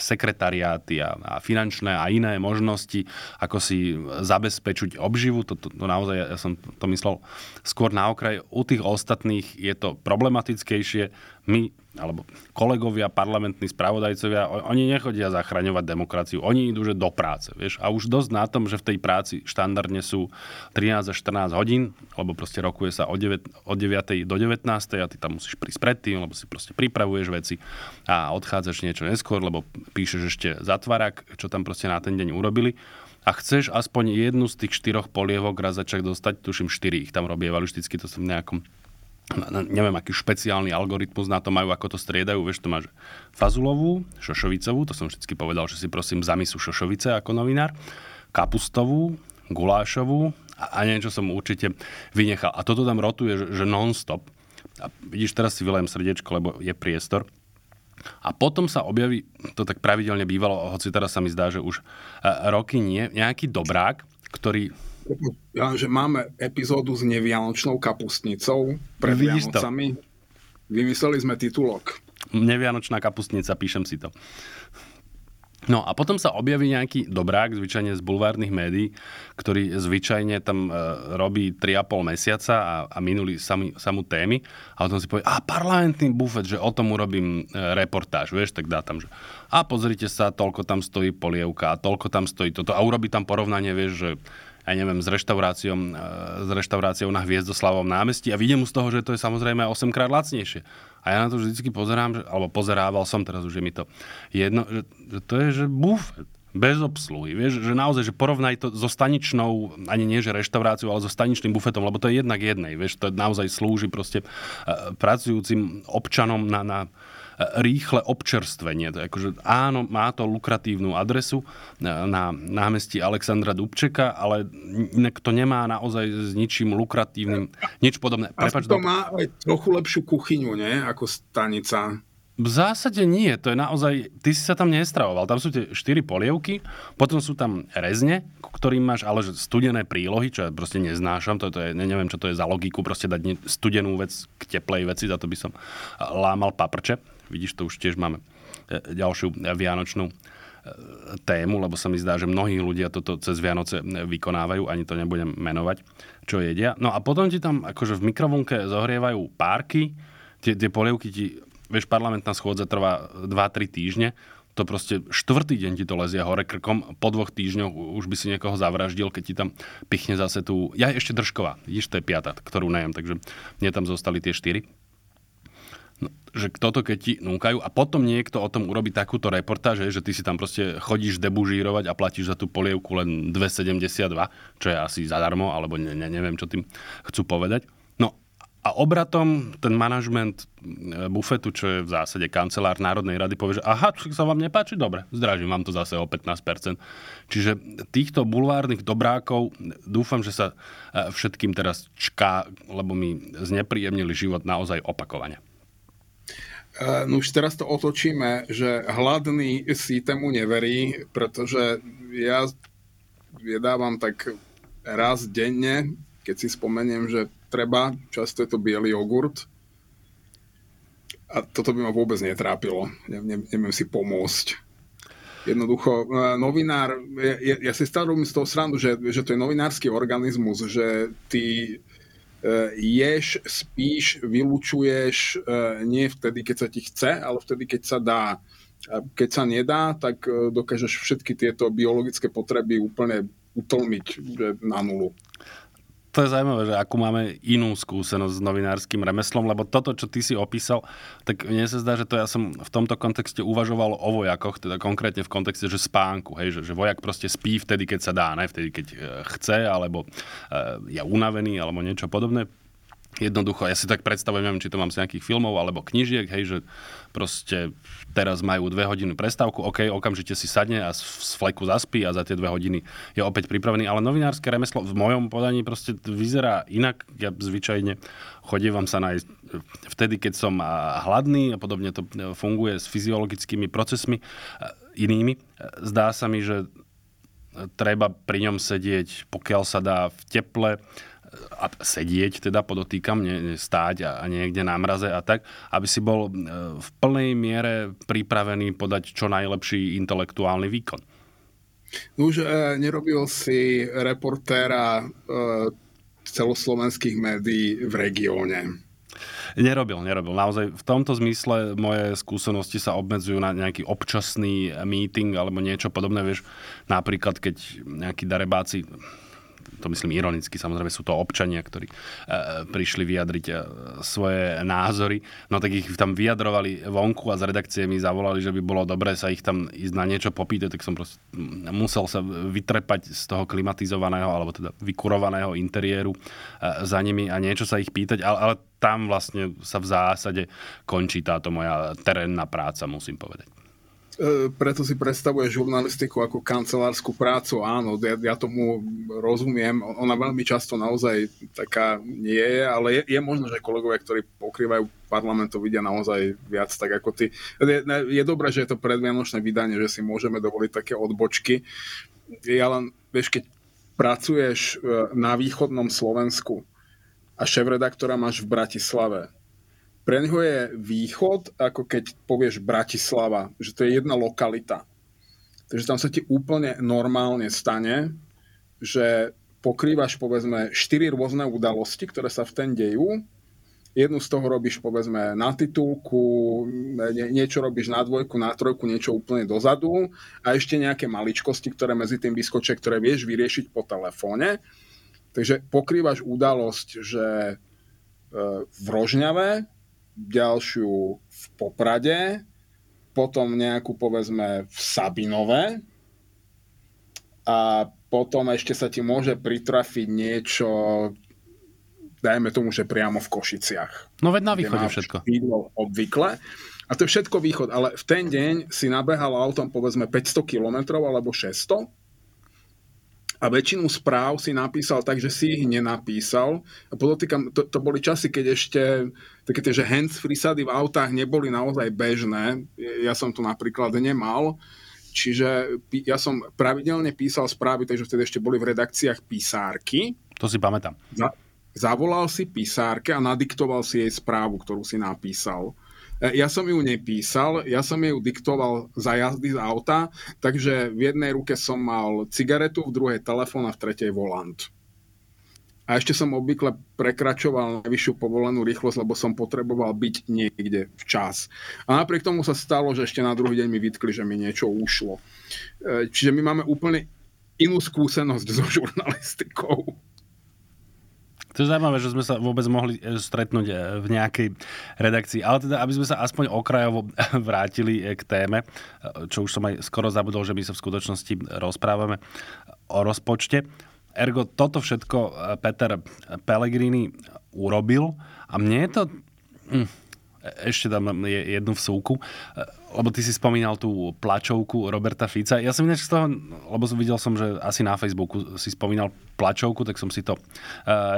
sekretariáty a finančné a iné možnosti, ako si zabezpečiť obživu, to To, to naozaj, ja som to myslel skôr na okraj. U tých ostatných je to problematickejšie. My, alebo kolegovia, parlamentní spravodajcovia, oni nechodia zachraňovať demokraciu. Oni idú, že do práce, vieš. A už dosť na tom, že v tej práci štandardne sú trinásť až štrnásť hodín, lebo proste rokuje sa od deviatej do devätnástej a ty tam musíš prísť predtým, lebo si proste pripravuješ veci a odchádzaš niečo neskôr, lebo píšeš ešte zatvarak, čo tam proste na ten deň urobili. A chceš aspoň jednu z tých štyroch polievok razačak dostať, tuším štyri ich tam robievali vždycky, to som nejakom, neviem, aký špeciálny algoritmus na to majú, ako to striedajú, vieš, to máš fazulovú, šošovicovú, to som vždycky povedal, že si prosím zamisu šošovice ako novinár, kapustovú, gulášovú a, a niečo som určite vynechal. A toto tam rotuje, že, že non-stop. A vidíš, teraz si vylejem srdiečko, lebo je priestor. A potom sa objaví, to tak pravidelne bývalo, hoci teraz sa mi zdá, že už roky nie, nejaký dobrák, ktorý... Ja, že máme epizódu s nevianočnou kapustnicou pred Vianocami. Vymysleli sme titulok. Nevianočná kapustnica, píšem si to. No a potom sa objaví nejaký dobrák, zvyčajne z bulvárnych médií, ktorý zvyčajne tam e, robí tri a pol mesiaca a, a minuli sami, samú témy a potom si povie, a parlamentný bufet, že o tom urobím e, reportáž, vieš, tak dá tam, že a pozrite sa, toľko tam stojí polievka a toľko tam stojí toto a urobí tam porovnanie, vieš, že ja neviem, s reštauráciou, s reštauráciou na Hviezdoslavovom námestí a vidím z toho, že to je samozrejme osemkrát lacnejšie. A ja na to vždycky pozerám, že, alebo pozerával som, teraz už je mi to jedno, že, že to je, že bufet, bez obsluhy, vieš, že naozaj, že porovnaj to so staničnou, ani nie, že reštauráciou, ale so staničným bufetom, lebo to je jednak jednej, vieš, to naozaj slúži proste pracujúcim občanom na... na rýchle občerstvenie. To je akože, áno, má to lukratívnu adresu na námestí Alexandra Dubčeka, ale inak to nemá naozaj s ničím lukratívnym, nič podobné. Prepač, to do... má aj trochu lepšiu kuchyňu, nie? Ako stanica. V zásade nie, to je naozaj, ty si sa tam nestravoval, tam sú tie štyri polievky, potom sú tam rezne, ktorým máš ale studené prílohy, čo ja proste neznášam, to je, neviem, čo to je za logiku, proste dať studenú vec k teplej veci, za to by som lámal paprče. Vidíš, to už tiež máme ďalšiu vianočnú tému, lebo sa mi zdá, že mnohí ľudia toto cez Vianoce vykonávajú, ani to nebudem menovať, čo jedia. No a potom ti tam akože v mikrovlnke zohrievajú párky, tie, tie polievky ti, vieš, parlamentná schôdza trvá dva tri týždne, to proste štvrtý deň ti to lezie hore krkom, po dvoch týždňoch už by si niekoho zavraždil, keď ti tam pichne zase tú, ja ešte držková, vidíš, to je piata, ktorú nejem, takže mne tam zostali tie štyri. No, že toto keď ti núkajú a potom niekto o tom urobí takúto reportáž, že ty si tam proste chodíš debužírovať a platíš za tú polievku len dve sedemdesiatdva, čo je asi zadarmo, alebo ne, ne, neviem, čo tým chcú povedať. No a obratom ten manažment bufetu, čo je v zásade kancelár Národnej rady, povie, že aha, čo sa vám nepáči, dobre, zdražím vám to zase o pätnásť percent. Čiže týchto bulvárnych dobrákov dúfam, že sa všetkým teraz čká, lebo mi znepríjemnili život naozaj opakovane. No už teraz to otočíme, že hladný si tomu neverí, pretože ja jedávam tak raz denne, keď si spomeniem, že treba, často je to biely jogurt. A toto by ma vôbec netrápilo. Ne, ne, neviem si pomôcť. Jednoducho, novinár, ja, ja si stále robím z toho srandu, že, že to je novinársky organizmus, že ty... ješ, spíš, vylučuješ nie vtedy, keď sa ti chce, ale vtedy, keď sa dá. A keď sa nedá, tak dokážeš všetky tieto biologické potreby úplne utlmiť na nulu. To je zaujímavé, že akú máme inú skúsenosť s novinárskym remeslom, lebo toto, čo ty si opísal, tak mne sa zdá, že to ja som v tomto kontexte uvažoval o vojakoch, teda konkrétne v kontexte, že spánku, hej, že, že vojak proste spí vtedy, keď sa dá, ne vtedy, keď chce, alebo je unavený, alebo niečo podobné. Jednoducho, ja si tak predstavujem, neviem, či to mám z nejakých filmov alebo knižiek, hej, že proste teraz majú dve hodiny prestávku, ok, okamžite si sadne a z fleku zaspí a za tie dve hodiny je opäť pripravený, ale novinárske remeslo v mojom podaní proste vyzerá inak, ja zvyčajne chodievam sa nájsť vtedy, keď som hladný a podobne to funguje s fyziologickými procesmi inými. Zdá sa mi, že treba pri ňom sedieť, pokiaľ sa dá v teple, a sedieť teda, podotýkam, ne, stáť a, a niekde na mraze a tak, aby si bol v plnej miere pripravený podať čo najlepší intelektuálny výkon. No už e, nerobil si reportéra e, celoslovenských médií v regióne. Nerobil, nerobil. Naozaj v tomto zmysle moje skúsenosti sa obmedzujú na nejaký občasný meeting alebo niečo podobné, vieš, napríklad keď nejakí darebáci... to myslím ironicky, samozrejme sú to občania, ktorí e, prišli vyjadriť e, svoje názory, no tak ich tam vyjadrovali vonku a z redakcie mi zavolali, že by bolo dobré sa ich tam ísť na niečo popýtať, tak som proste musel sa vytrepať z toho klimatizovaného alebo teda vykurovaného interiéru e, za nimi a niečo sa ich pýtať, ale, ale tam vlastne sa v zásade končí táto moja terénna práca, musím povedať. preto si predstavuje žurnalistiku ako kancelárskú prácu. Áno, ja, ja tomu rozumiem. Ona veľmi často naozaj taká nie je, ale je, je možno, že kolegovia, ktorí pokrývajú parlament, to vidia naozaj viac tak ako ty. Je, je dobré, že je to predvianočné vydanie, že si môžeme dovoliť také odbočky. Ja len, vieš, keď pracuješ na východnom Slovensku a šéfredaktora máš v Bratislave, pre neho je východ, ako keď povieš Bratislava, že to je jedna lokalita. Takže tam sa ti úplne normálne stane, že pokrývaš, povedzme, štyri rôzne udalosti, ktoré sa v ten dejú. Jednu z toho robíš, povedzme, na titulku, niečo robíš na dvojku, na trojku, niečo úplne dozadu a ešte nejaké maličkosti, ktoré medzi tým vyskočia, ktoré vieš vyriešiť po telefóne. Takže pokrývaš udalosť, že v Rožňave, ďalšiu v Poprade, potom nejakú, povedzme, v Sabinove a potom ešte sa ti môže pritrafiť niečo, dajme tomu, že priamo v Košiciach. No veď na východe všetko. Obvykle. A to je všetko východ, ale v ten deň si nabehal autom, povedzme, päťsto kilometrov alebo šesťsto a väčšinu správ si napísal tak, že si ich nenapísal. A podotýkam, to, to boli časy, keď ešte také tie, že hands-free sady v autách neboli naozaj bežné. Ja som to napríklad nemal. Čiže ja som pravidelne písal správy, takže vtedy ešte boli v redakciách písárky. To si pamätám. Za, zavolal si písárke a nadiktoval si jej správu, ktorú si napísal. Ja som ju nepísal, ja som ju diktoval za jazdy z auta, takže v jednej ruke som mal cigaretu, v druhej telefón a v tretej volant. A ešte som obvykle prekračoval najvyššiu povolenú rýchlosť, lebo som potreboval byť niekde včas. A napriek tomu sa stalo, že ešte na druhý deň mi vytkli, že mi niečo ušlo. Čiže my máme úplne inú skúsenosť so žurnalistikou. To je zaujímavé, že sme sa vôbec mohli stretnúť v nejakej redakcii. Ale teda, aby sme sa aspoň okrajovo vrátili k téme, čo už som aj skoro zabudol, že my sa v skutočnosti rozprávame o rozpočte. Ergo, toto všetko Peter Pellegrini urobil a mne je to... Ešte tam jednu vsúku, lebo ty si spomínal tú plačovku Roberta Fica. Ja som ináč z toho, lebo videl som, že asi na Facebooku si spomínal plačovku, tak som si to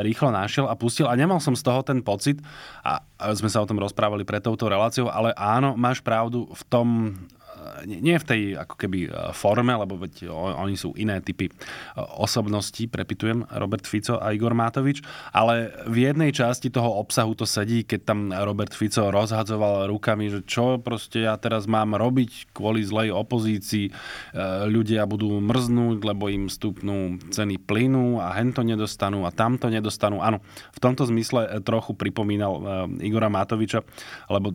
rýchlo našiel a pustil a nemal som z toho ten pocit a sme sa o tom rozprávali pred touto reláciou, ale áno, máš pravdu v tom, nie v tej ako keby forme, lebo veď oni sú iné typy osobností, prepitujem, Robert Fico a Igor Matovič, ale v jednej časti toho obsahu to sedí, keď tam Robert Fico rozhadzoval rukami, že čo proste ja teraz mám robiť kvôli zlej opozícii, ľudia budú mrznúť, lebo im stúpnú ceny plynu a hento nedostanú a tamto nedostanú. Áno, v tomto zmysle trochu pripomínal Igora Matoviča, lebo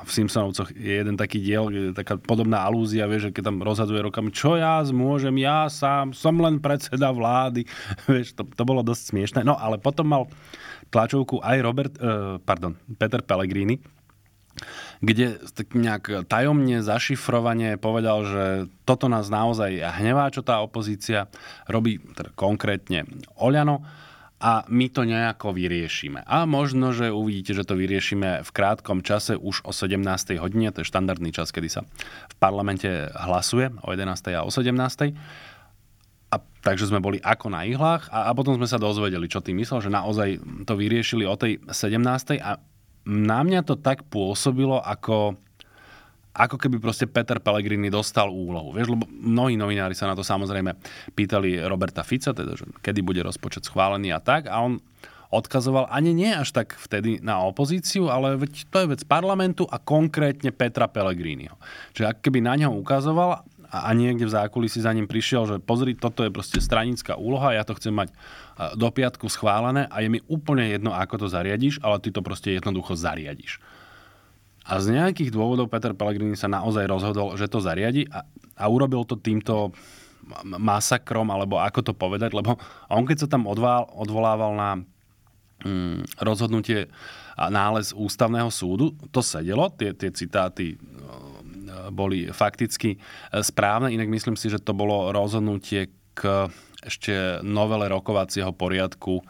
v Simpsonovcoch je jeden taký diel, taká podobná alúzia, vieš, že keď tam rozhadzuje rukami, čo ja môžem, ja sám, som len predseda vlády. Vieš, to, to bolo dosť smiešné. No, ale potom mal tlačovku aj Robert, eh, pardon, Peter Pellegrini, kde tak nejak tajomne, zašifrovane povedal, že toto nás naozaj hnevá, čo tá opozícia robí, teda konkrétne Oľano, a my to nejako vyriešime. A možno, že uvidíte, že to vyriešime v krátkom čase už o sedemnástej hodine, to je štandardný čas, kedy sa v parlamente hlasuje o jedenástej a o sedemnástej. A takže sme boli ako na ihlách a, a potom sme sa dozvedeli, čo tým myslel, že naozaj to vyriešili o tej sedemnástej a na mňa to tak pôsobilo, ako ako keby proste Peter Pellegrini dostal úlohu. Vieš, lebo mnohí novinári sa na to samozrejme pýtali Roberta Fica, teda, že kedy bude rozpočet schválený a tak. A on odkazoval ani nie až tak vtedy na opozíciu, ale veď to je vec parlamentu a konkrétne Petra Pellegriniho. Čiže ak keby na ňo ukazoval a niekde v zákulisí za ním prišiel, že pozri, toto je proste stranická úloha, ja to chcem mať do piatku schválené a je mi úplne jedno, ako to zariadiš, ale ty to proste jednoducho zariadiš. A z nejakých dôvodov Peter Pellegrini sa naozaj rozhodol, že to zariadi a, a urobil to týmto masakrom, alebo ako to povedať, lebo on keď sa tam odvál, odvolával na mm, rozhodnutie a nález ústavného súdu, to sedelo, tie, tie citáty boli fakticky správne, inak myslím si, že to bolo rozhodnutie k ešte novele rokovacieho poriadku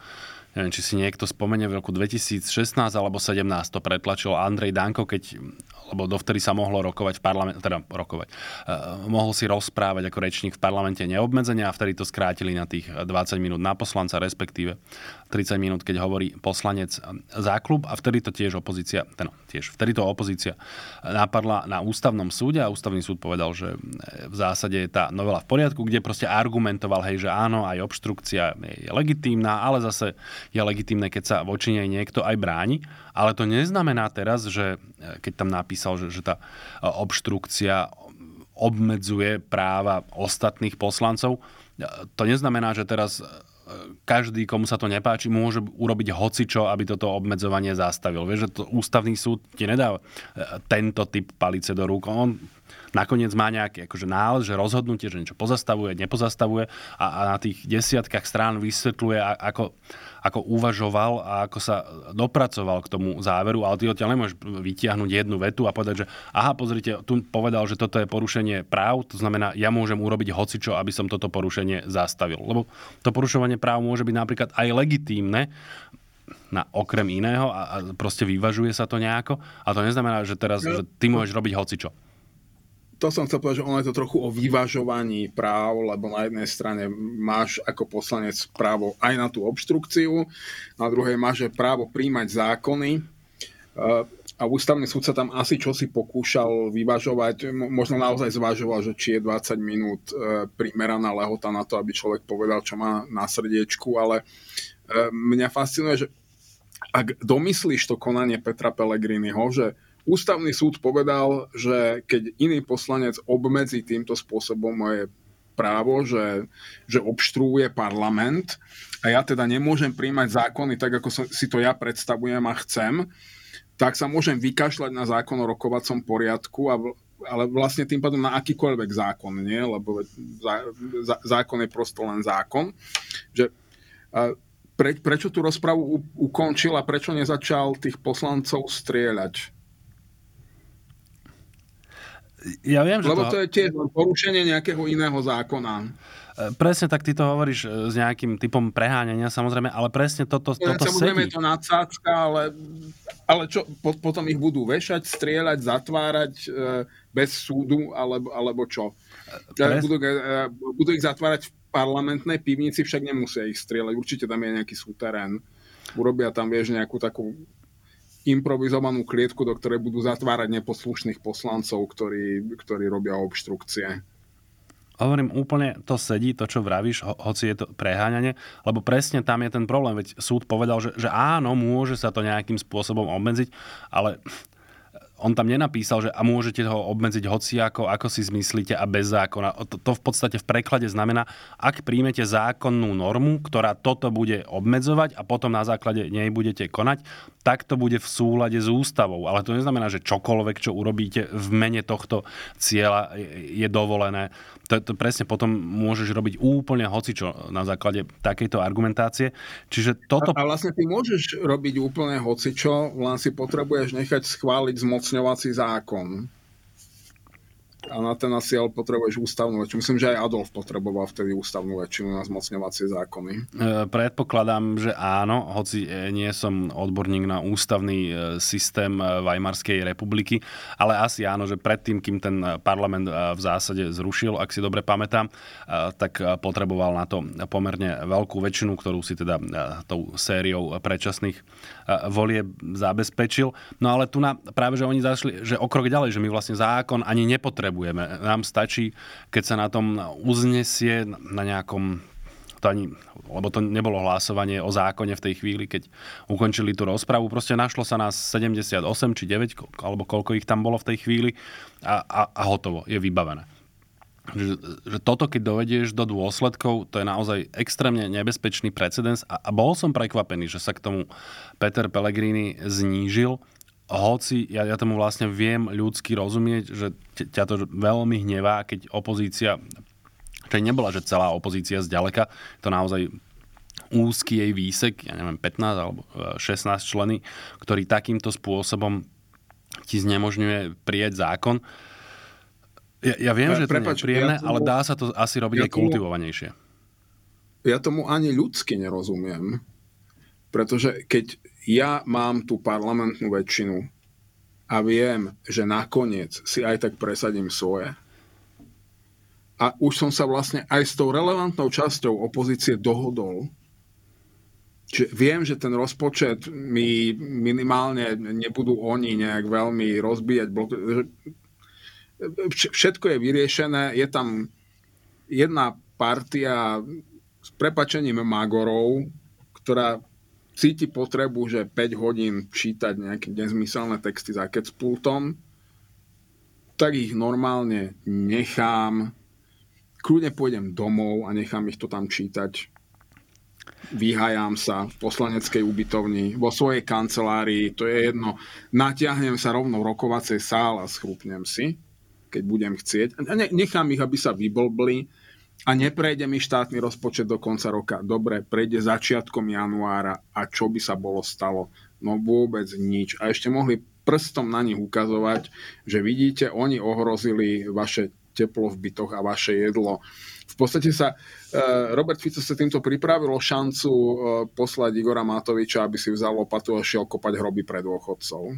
neviem, či si niekto spomenie, v roku dvetisícšestnásť alebo sedemnásť to pretlačil Andrej Danko, keď, lebo dovtedy sa mohlo rokovať v parlamente, teda rokovať, uh, mohol si rozprávať ako rečník v parlamente neobmedzenia a vtedy to skrátili na tých dvadsať minút na poslanca, respektíve tridsať minút, keď hovorí poslanec za klub, a vtedy to tiež opozícia, teda tiež, vtedy to opozícia napadla na ústavnom súde a ústavný súd povedal, že v zásade je tá novela v poriadku, kde proste argumentoval, hej, že áno, aj obštrukcia je legitímna, ale zase je legitímne, keď sa voči nej niekto aj bráni. Ale to neznamená teraz, že keď tam napísal, že, že tá obštrukcia obmedzuje práva ostatných poslancov, to neznamená, že teraz každý, komu sa to nepáči, môže urobiť hocičo, aby toto obmedzovanie zastavil. Vieš, že to ústavný súd ti nedá tento typ palice do rúk. On nakoniec má nejaký akože nález, že rozhodnutie, že niečo pozastavuje, nepozastavuje a, a na tých desiatkách strán vysvetľuje, ako, ako uvažoval a ako sa dopracoval k tomu záveru, ale ty odtiaľ nemôžeš vytiahnuť jednu vetu a povedať, že aha, pozrite, tu povedal, že toto je porušenie práv, to znamená, ja môžem urobiť hocičo, aby som toto porušenie zastavil. Lebo to porušovanie práv môže byť napríklad aj legitímne, na okrem iného, a, a proste vyvažuje sa to nejako, a to neznamená, že teraz že ty môžeš robiť hocičo. To som chcel povedať, že ono je to trochu o vyvažovaní práv, lebo na jednej strane máš ako poslanec právo aj na tú obštrukciu, na druhej máš právo príjmať zákony a ústavný súd sa tam asi čosi pokúšal vyvažovať, možno naozaj zvažoval, že či je dvadsať minút primeraná lehota na to, aby človek povedal, čo má na srdiečku, ale mňa fascinuje, že ak domyslíš to konanie Petra Pellegriniho, že ústavný súd povedal, že keď iný poslanec obmedzí týmto spôsobom moje právo, že, že obštruuje parlament a ja teda nemôžem príjmať zákony tak, ako si to ja predstavujem a chcem, tak sa môžem vykašľať na zákon o rokovacom poriadku, a, ale vlastne tým pádom na akýkoľvek zákon, nie? Lebo zá, zá, zákon je prosto len zákon. Že, pre, prečo tú rozpravu ukončil a prečo nezačal tých poslancov strieľať? Ja viem, že Lebo to, to je tiež porušenie nejakého iného zákona. Presne tak, ty to hovoríš s nejakým typom preháňania, samozrejme, ale presne toto, ja, toto sedí. Samozrejme je to nadsádzka, ale, ale čo, potom ich budú vešať, strieľať, zatvárať bez súdu, alebo, alebo čo? Pres... Budú, budú ich zatvárať v parlamentnej pivnici, však nemusia ich strieľať, určite tam je nejaký súterén. Urobia tam, vieš, nejakú takú improvizovanú klietku, do ktorej budú zatvárať neposlušných poslancov, ktorí, ktorí robia obštrukcie. Hovorím, úplne to sedí, to, čo vravíš, ho, hoci je to preháňanie, lebo presne tam je ten problém. Veď súd povedal, že, že áno, môže sa to nejakým spôsobom obmedziť, ale on tam nenapísal, že a môžete ho obmedziť hociako, ako si zmyslíte a bez zákona. To, to v podstate v preklade znamená, ak príjmete zákonnú normu, ktorá toto bude obmedzovať a potom na základe nej budete konať, tak to bude v súlade s ústavou. Ale to neznamená, že čokoľvek, čo urobíte v mene tohto cieľa, je dovolené. To, to presne potom môžeš robiť úplne hocičo na základe takejto argumentácie. Čiže toto... A, a vlastne ty môžeš robiť úplne hocičo, len si potrebuješ nechať schváliť zmocňovací zákon. A na ten cieľ potrebuješ ústavnú väčšinu. Myslím, že aj Adolf potreboval vtedy ústavnú väčšinu na zmocňovacie zákony. Predpokladám, že áno, hoci nie som odborník na ústavný systém Weimarskej republiky, ale asi áno, že predtým, kým ten parlament v zásade zrušil, ak si dobre pamätám, tak potreboval na to pomerne veľkú väčšinu, ktorú si teda tou sériou predčasných volieb zabezpečil. No ale tu na, práve, že oni zašli, že o krok ďalej, že my vlastne zákon ani nepotrebujeme. Nám stačí, keď sa na tom uznesie na nejakom, to ani, lebo to nebolo hlasovanie o zákone v tej chvíli, keď ukončili tú rozpravu. Proste našlo sa nás sedemdesiatosem či deväť, alebo koľko ich tam bolo v tej chvíli a, a, a hotovo, je vybavené. Že, že toto, keď dovedieš do dôsledkov, to je naozaj extrémne nebezpečný precedens a, a bol som prekvapený, že sa k tomu Peter Pellegrini znížil. Hoci, ja, ja tomu vlastne viem ľudsky rozumieť, že ťa to veľmi hnevá, keď opozícia, čo nebola, že celá opozícia zďaleka, to naozaj úzky jej výsek, ja neviem, pätnásť alebo šestnásť členy, ktorí takýmto spôsobom ti znemožňuje prijať zákon. Ja, ja viem, ja, že prepáč, to je nepríjemné, ja tomu, ale dá sa to asi robiť ja aj kultivovanejšie. Ja tomu ani ľudsky nerozumiem. Pretože keď ja mám tú parlamentnú väčšinu a viem, že nakoniec si aj tak presadím svoje, a už som sa vlastne aj s tou relevantnou časťou opozície dohodol, čiže viem, že ten rozpočet mi minimálne nebudú oni nejak veľmi rozbíjať. Všetko je vyriešené. Je tam jedna partia s prepáčením magorov, ktorá cíti potrebu, že päť hodín čítať nejaké nezmyselné texty za kecpultom, tak ich normálne nechám. Kľudne pôjdem domov a nechám ich to tam čítať. Vyhájam sa v poslaneckej ubytovni, vo svojej kancelárii, to je jedno. Natiahnem sa rovno v rokovacej sále a schrupnem si, keď budem chcieť. Nechám ich, aby sa vyblbli a neprejde mi štátny rozpočet do konca roka. Dobre, prejde začiatkom januára a čo by sa bolo stalo? No vôbec nič. A ešte mohli prstom na nich ukazovať, že vidíte, oni ohrozili vaše teplo v bytoch a vaše jedlo. V podstate sa Robert Fico sa týmto pripravilo šancu poslať Igora Matoviča, aby si vzal lopatu a šiel kopať hroby pre dôchodcov.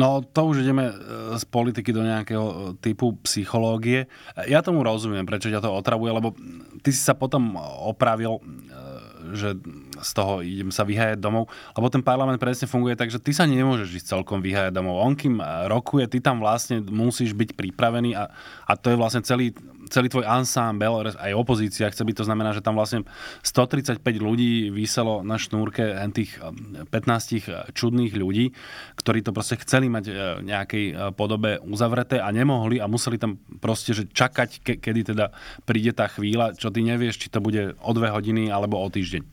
No to už ideme z politiky do nejakého typu psychológie. Ja tomu rozumiem, prečo ťa to otravuje, lebo ty si sa potom opravil, že z toho idem sa vyhájať domov, lebo ten parlament presne funguje tak, že ty sa nemôžeš ísť celkom vyhájať domov. On kým rokuje, ty tam vlastne musíš byť pripravený a, a to je vlastne celý celý tvoj ansámbel, aj opozícia chce byť, to znamená, že tam vlastne stotridsaťpäť ľudí vyselo na šnúrke tých pätnásť čudných ľudí, ktorí to proste chceli mať v nejakej podobe uzavreté a nemohli a museli tam proste že čakať, ke- kedy teda príde tá chvíľa, čo ty nevieš, či to bude o dve hodiny alebo o týždeň.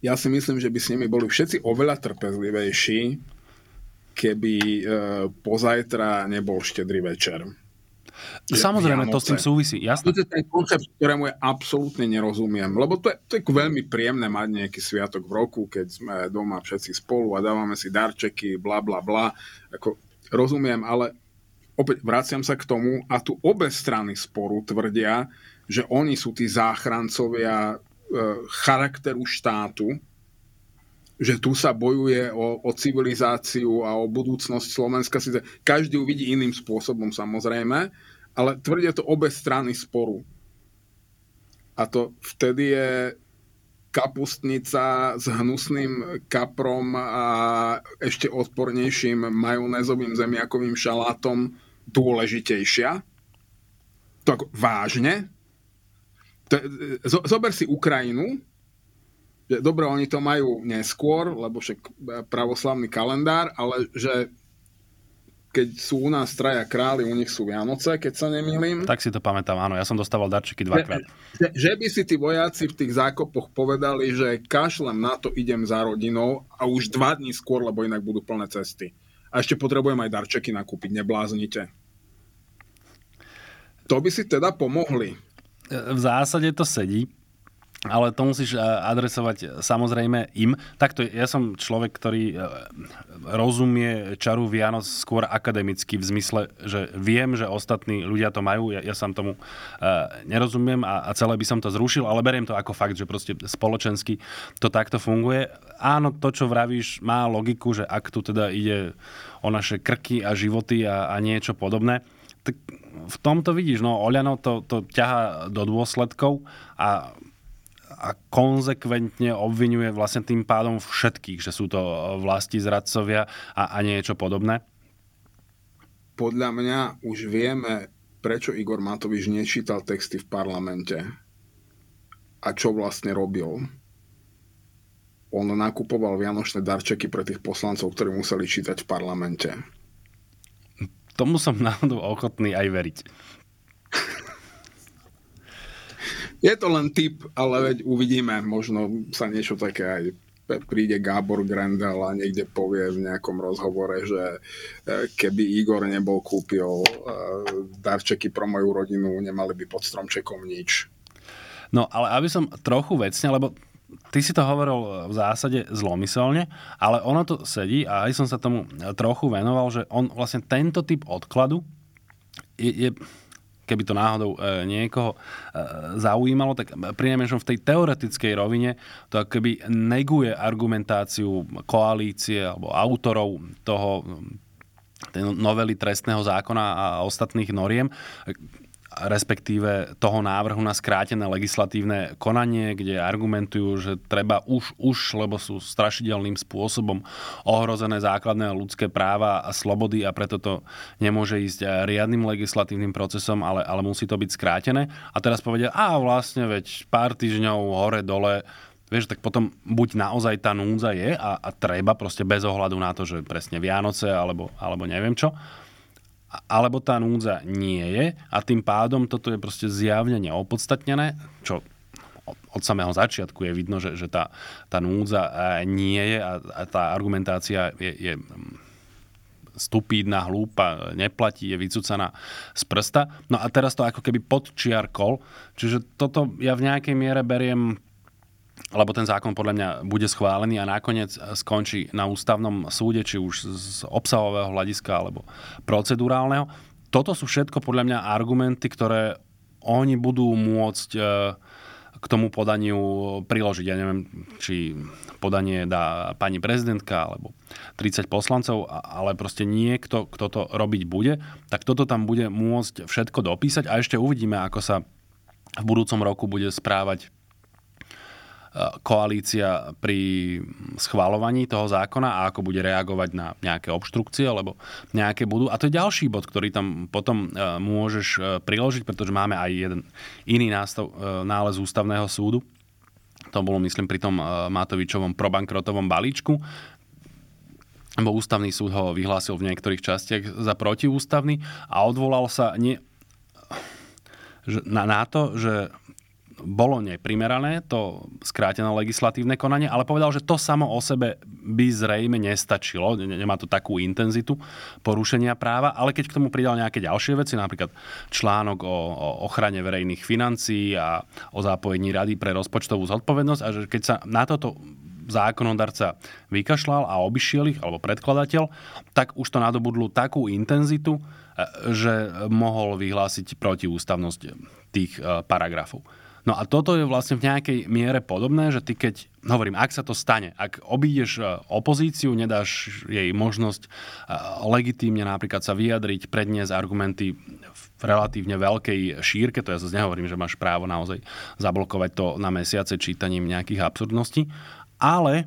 Ja si myslím, že by s nimi boli všetci oveľa trpezlivejší, keby e, pozajtra nebol štedrý večer. Samozrejme, Vianoce. To s tým súvisí, jasné. To je ten koncept, ktorému ja absolútne nerozumiem, lebo to je, to je veľmi príjemné mať nejaký sviatok v roku, keď sme doma všetci spolu a dávame si darčeky, bla, bla, bla. Ako, rozumiem, ale opäť vraciam sa k tomu a tu obe strany sporu tvrdia, že oni sú tí záchrancovia e, charakteru štátu, že tu sa bojuje o, o civilizáciu a o budúcnosť Slovenska. Každý ju vidí iným spôsobom, samozrejme, ale tvrdia to obe strany sporu. A to vtedy je kapustnica s hnusným kaprom a ešte odpornejším majonézovým zemiakovým šalátom dôležitejšia. To ako, vážne? To, zo, zober si Ukrajinu. Dobre, oni to majú neskôr, lebo však pravoslavný kalendár, ale že keď sú u nás traja králi, u nich sú Vianoce, keď sa nemýlim. Tak si to pamätám, áno, ja som dostával darčeky dvakrát. Že, že by si tí vojaci v tých zákopoch povedali, že kašlem na to, idem za rodinou a už dva dní skôr, lebo inak budú plné cesty. A ešte potrebujem aj darčeky nakúpiť, nebláznite. To by si teda pomohli. V zásade to sedí. Ale to musíš adresovať samozrejme im. Takto, ja som človek, ktorý rozumie čaru Vianoc skôr akademicky v zmysle, že viem, že ostatní ľudia to majú, ja, ja sám tomu nerozumiem a, a celé by som to zrušil, ale beriem to ako fakt, že proste spoločensky to takto funguje. Áno, to, čo vravíš, má logiku, že ak tu teda ide o naše krky a životy a, a niečo podobné, tak v tomto vidíš, no Oľano to, to ťahá do dôsledkov a a konzekventne obvinuje vlastne tým pádom všetkých, že sú to vlasti zradcovia a, a niečo podobné? Podľa mňa už vieme, prečo Igor Matovič nečítal texty v parlamente a čo vlastne robil. On nakupoval vianočné darčeky pre tých poslancov, ktorí museli čítať v parlamente. Tomu som náhodou ochotný aj veriť. Je to len tip, ale veď uvidíme. Možno sa niečo také aj príde Gábor Grendel a niekde povie v nejakom rozhovore, že keby Igor nebol kúpil darčeky pro moju rodinu, nemali by pod stromčekom nič. No, ale aby som trochu vecne, lebo ty si to hovoril v zásade zlomyselne, ale ono to sedí a aj som sa tomu trochu venoval, že on vlastne tento typ odkladu je... je keby to náhodou niekoho zaujímalo, tak prinajmenšom v tej teoretickej rovine to akoby neguje argumentáciu koalície alebo autorov toho novely trestného zákona a ostatných noriem, respektíve toho návrhu na skrátené legislatívne konanie, kde argumentujú, že treba už, už, lebo sú strašidelným spôsobom ohrozené základné ľudské práva a slobody a preto to nemôže ísť riadnym legislatívnym procesom, ale, ale musí to byť skrátené. A teraz povedia, a vlastne veď pár týždňov hore, dole, vieš, tak potom buď naozaj tá núdza je a, a treba proste bez ohľadu na to, že presne Vianoce alebo, alebo neviem čo, alebo tá núdza nie je a tým pádom toto je proste zjavne neopodstatnené, čo od samého začiatku je vidno, že, že tá, tá núdza nie je a, a tá argumentácia je, je stupídna, hlúpa, neplatí, je vycucaná z prsta. No a teraz to ako keby podčiarkol, čiže toto ja v nejakej miere beriem, lebo ten zákon podľa mňa bude schválený a nakoniec skončí na ústavnom súde, či už z obsahového hľadiska alebo procedurálneho. Toto sú všetko podľa mňa argumenty, ktoré oni budú môcť k tomu podaniu priložiť. Ja neviem, či podanie dá pani prezidentka alebo tridsať poslancov, ale proste niekto, kto to robiť bude, tak toto tam bude môcť všetko dopísať a ešte uvidíme, ako sa v budúcom roku bude správať koalícia pri schvaľovaní toho zákona a ako bude reagovať na nejaké obštrukcie alebo nejaké budú. A to je ďalší bod, ktorý tam potom môžeš priložiť, pretože máme aj jeden iný nástav, nález ústavného súdu. To bolo, myslím, pri tom Matovičovom probankrotovom balíčku, bo ústavný súd ho vyhlásil v niektorých častiach za protiústavný a odvolal sa nie... na to, že bolo neprimerané to skrátené legislatívne konanie, ale povedal, že to samo o sebe by zrejme nestačilo, nemá to takú intenzitu porušenia práva, ale keď k tomu pridal nejaké ďalšie veci, napríklad článok o, o ochrane verejných financií a o zapojení Rady pre rozpočtovú zodpovednosť a že keď sa na toto zákonodarca vykašľal a obišiel ich, alebo predkladateľ, tak už to nadobudlo takú intenzitu, že mohol vyhlásiť protiústavnosť tých paragrafov. No a toto je vlastne v nejakej miere podobné, že ty keď, hovorím, ak sa to stane, ak obídeš opozíciu, nedáš jej možnosť legitímne napríklad sa vyjadriť, predniesť argumenty v relatívne veľkej šírke, to ja zase nehovorím, že máš právo naozaj zablokovať to na mesiace čítaním nejakých absurdností, ale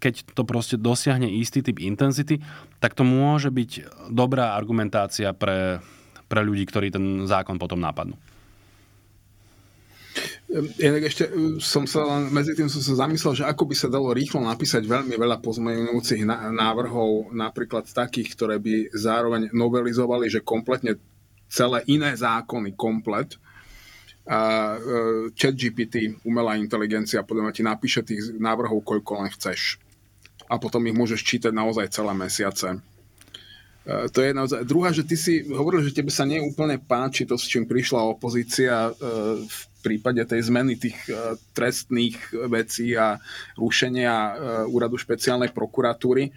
keď to proste dosiahne istý typ intenzity, tak to môže byť dobrá argumentácia pre, pre ľudí, ktorí ten zákon potom napadnú. Inak ešte som sa len, medzi tým som sa zamyslel, že ako by sa dalo rýchlo napísať veľmi veľa pozmeňujúcich návrhov, napríklad takých, ktoré by zároveň novelizovali, že kompletne celé iné zákony, komplet. A ChatGPT, umelá inteligencia, podľa mňa ti napíše tých návrhov, koľko len chceš. A potom ich môžeš čítať naozaj celé mesiace. To je naozaj. Druhá, že ty si hovoril, že tebe sa neúplne páči to, s čím prišla opozícia v prípade tej zmeny tých trestných vecí a rušenia úradu špeciálnej prokuratúry,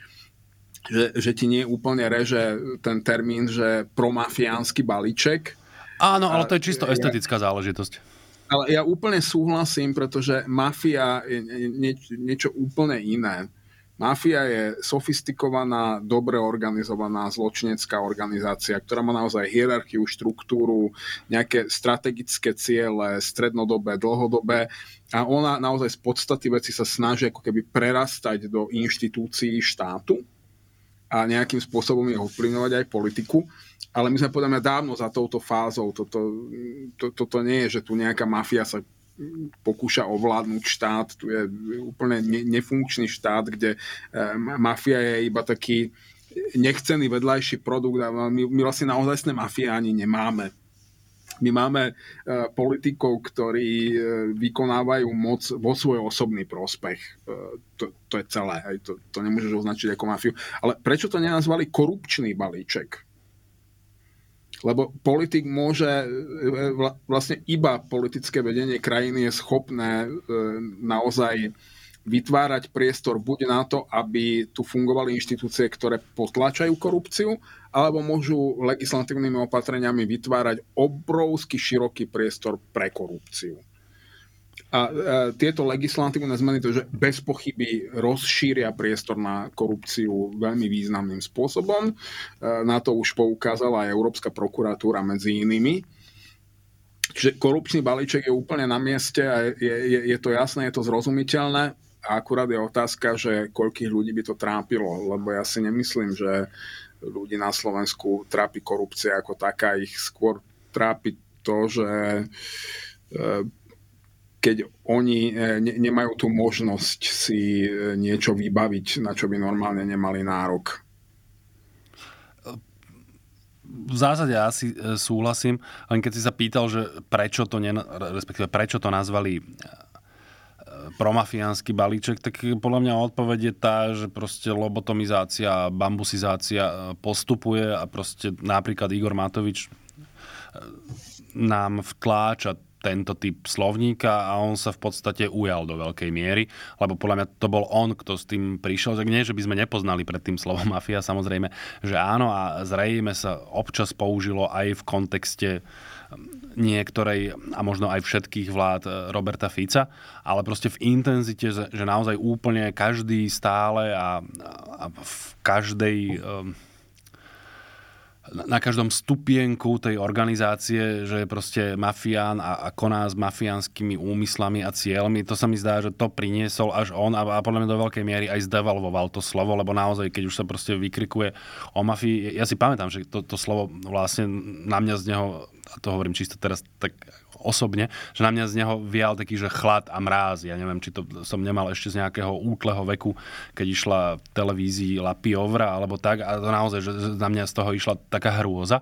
že, že ti nie úplne reže ten termín, že promafiánsky balíček. Áno, ale to je čisto ja, estetická záležitosť. Ale ja úplne súhlasím, pretože mafia je nieč, niečo úplne iné. Mafia je sofistikovaná, dobre organizovaná zločinecká organizácia, ktorá má naozaj hierarchiu, štruktúru, nejaké strategické ciele, strednodobé, dlhodobé a ona naozaj z podstaty veci sa snaží ako keby prerastať do inštitúcií štátu a nejakým spôsobom je ovplyvňovať aj politiku. Ale my sme podľa mňa dávno za touto fázou. Toto, to, toto nie je, že tu nejaká mafia sa pokúša ovládnuť štát. Tu je úplne nefunkčný štát, kde mafia je iba taký nechcený vedľajší produkt a my, my vlastne naozajstné mafie ani nemáme. My máme politikov, ktorí vykonávajú moc vo svoj osobný prospech. To, to je celé. Aj to, to nemôžeš označiť ako mafiu. Ale prečo to nenazvali korupčný balíček? Lebo politik môže, vlastne iba politické vedenie krajiny je schopné naozaj vytvárať priestor buď na to, aby tu fungovali inštitúcie, ktoré potláčajú korupciu, alebo môžu legislatívnymi opatreniami vytvárať obrovský široký priestor pre korupciu. A e, tieto legislatívne zmeny to, že bez pochyby rozšíria priestor na korupciu veľmi významným spôsobom. E, na to už poukázala aj Európska prokuratúra medzi inými. Čiže korupčný balíček je úplne na mieste a je, je, je to jasné, je to zrozumiteľné. A akurát je otázka, že koľkých ľudí by to trápilo, lebo ja si nemyslím, že ľudí na Slovensku trápi korupcia ako taká, ich skôr trápi to, že keď oni nemajú tú možnosť si niečo vybaviť, na čo by normálne nemali nárok. V zásade asi súhlasím, len keď si sa pýtal, že prečo to, ne, respektíve prečo to nazvali promafiánsky balíček, tak podľa mňa odpoveď je tá, že proste lobotomizácia, bambusizácia postupuje a proste napríklad Igor Matovič nám vtláča tento typ slovníka a on sa v podstate ujal do veľkej miery, lebo podľa mňa to bol on, kto s tým prišiel. Tak nie, že by sme nepoznali predtým slovo mafia, samozrejme, že áno, a zrejme sa občas použilo aj v kontexte niektorej a možno aj všetkých vlád Roberta Fica, ale proste v intenzite, že naozaj úplne každý stále a, a v každej... na každom stupienku tej organizácie, že je proste mafián a, a koná s mafiánskymi úmyslami a cieľmi. To sa mi zdá, že to priniesol až on a, a podľa mňa do veľkej miery aj zdevalvoval to slovo, lebo naozaj, keď už sa proste vykrikuje o mafii, ja si pamätám, že to, to slovo vlastne na mňa z neho, a to hovorím čisto teraz tak osobne, že na mňa z neho vial taký, že chlad a mráz. Ja neviem, či to som nemal ešte z nejakého útleho veku, keď išla v televízii La Piovra, alebo tak. A to naozaj, že na mňa z toho išla taká hrôza.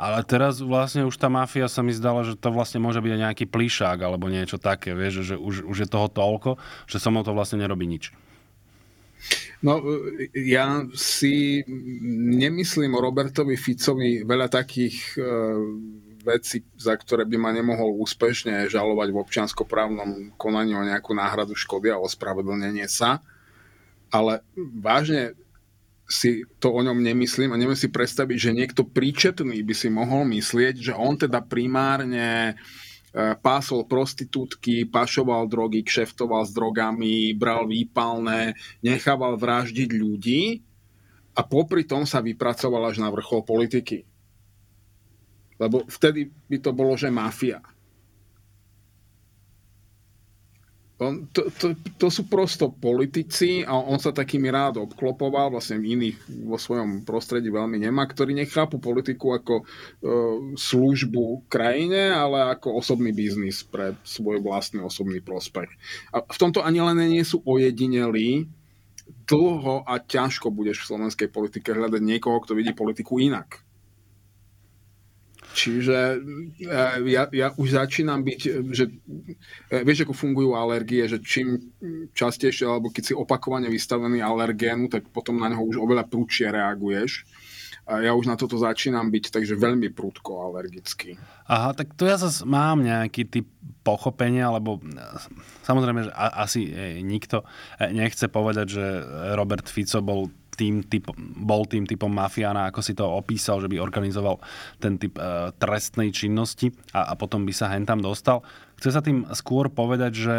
Ale teraz vlastne už tá mafia sa mi zdala, že to vlastne môže byť nejaký plišák, alebo niečo také, vieš, že už, už je toho toľko, že som o to vlastne nerobí nič. No, ja si nemyslím o Robertovi Ficovi veľa takých... E- veci, za ktoré by ma nemohol úspešne žalovať v občianskoprávnom konaní o nejakú náhradu škody a ospravedlnenie sa. Ale vážne si to o ňom nemyslím a neviem si predstaviť, že niekto príčetný by si mohol myslieť, že on teda primárne pásol prostitútky, pašoval drogy, kšeftoval s drogami, bral výpalné, nechával vraždiť ľudí a popri tom sa vypracoval až na vrchol politiky. Lebo vtedy by to bolo, že mafia. On, to, to, to sú prosto politici a on sa takými rád obklopoval, vlastne iných vo svojom prostredí veľmi nemá, ktorí nechápu politiku ako e, službu krajine, ale ako osobný biznis pre svoj vlastný osobný prospech. A v tomto ani len nie sú ojedinelí. Dlho a ťažko budeš v slovenskej politike hľadať niekoho, kto vidí politiku inak. Čiže ja, ja už začínam byť, že vieš, ako fungujú alergie, že čím častejšie, alebo keď si opakovane vystavený alergénu, tak potom na neho už oveľa prudšie reaguješ. Ja už na toto začínam byť, takže veľmi prudko alergický. Aha, tak tu ja zase mám nejaký typ pochopenia, lebo samozrejme, že asi nikto nechce povedať, že Robert Fico bol Tým typom, bol tým typom mafiána, ako si to opísal, že by organizoval ten typ e, trestnej činnosti a, a potom by sa hen tam dostal. Chce sa tým skôr povedať, že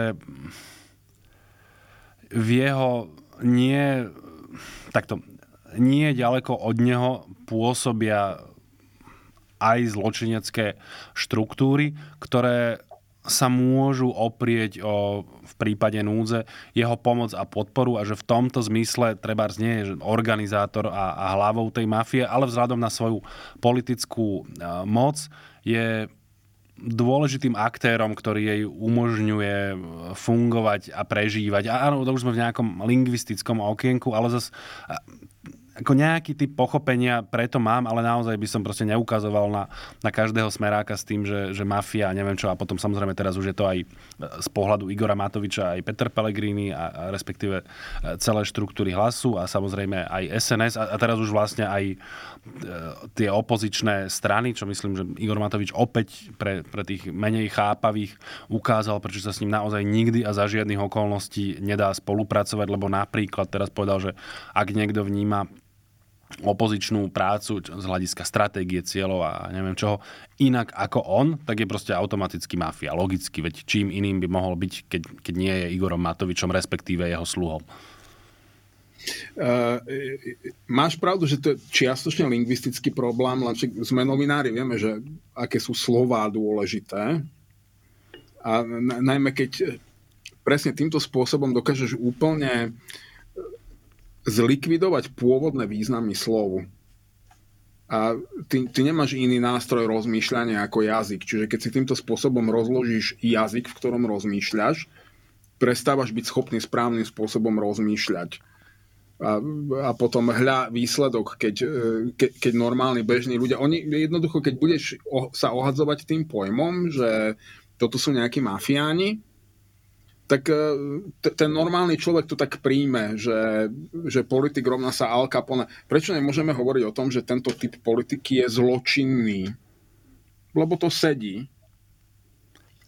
v jeho nie takto, nie ďaleko od neho pôsobia aj zločinecké štruktúry, ktoré sa môžu oprieť o v prípade núdze jeho pomoc a podporu a že v tomto zmysle trebárs nie je organizátor a, a hlavou tej mafie, ale vzhľadom na svoju politickú moc je dôležitým aktérom, ktorý jej umožňuje fungovať a prežívať. A áno, to už sme v nejakom lingvistickom okienku, ale zase ako nejaký typ pochopenia preto mám, ale naozaj by som proste neukazoval na, na každého smeráka s tým, že, že mafia a neviem čo. A potom samozrejme teraz už je to aj z pohľadu Igora Matoviča aj Peter Pellegrini a, a respektíve celé štruktúry Hlasu a samozrejme aj es en es a, a teraz už vlastne aj e, tie opozičné strany, čo myslím, že Igor Matovič opäť pre, pre tých menej chápavých ukázal, prečo sa s ním naozaj nikdy a za žiadnych okolností nedá spolupracovať, lebo napríklad teraz povedal, že ak niekto vníma opozičnú prácu z hľadiska stratégie, cieľov a neviem čoho, inak ako on, tak je proste automaticky mafia. Logicky, veď čím iným by mohol byť, keď, keď nie je Igorom Matovičom, respektíve jeho sluhom. Uh, máš pravdu, že to je čiastočne lingvistický problém, len sme novinári, vieme, že aké sú slová dôležité. A najmä keď presne týmto spôsobom dokážeš úplne zlikvidovať pôvodné významy slov. A ty, ty nemáš iný nástroj rozmýšľania ako jazyk. Čiže keď si týmto spôsobom rozložíš jazyk, v ktorom rozmýšľaš, prestávaš byť schopný správnym spôsobom rozmýšľať. A, a potom hľa výsledok, keď, ke, keď normálni bežní ľudia, oni jednoducho, keď budeš o, sa ohadzovať tým pojmom, že toto sú nejakí mafiáni, tak t- ten normálny človek to tak príjme, že, že politik rovná sa Al Capone. Prečo nemôžeme hovoriť o tom, že tento typ politiky je zločinný? Lebo to sedí.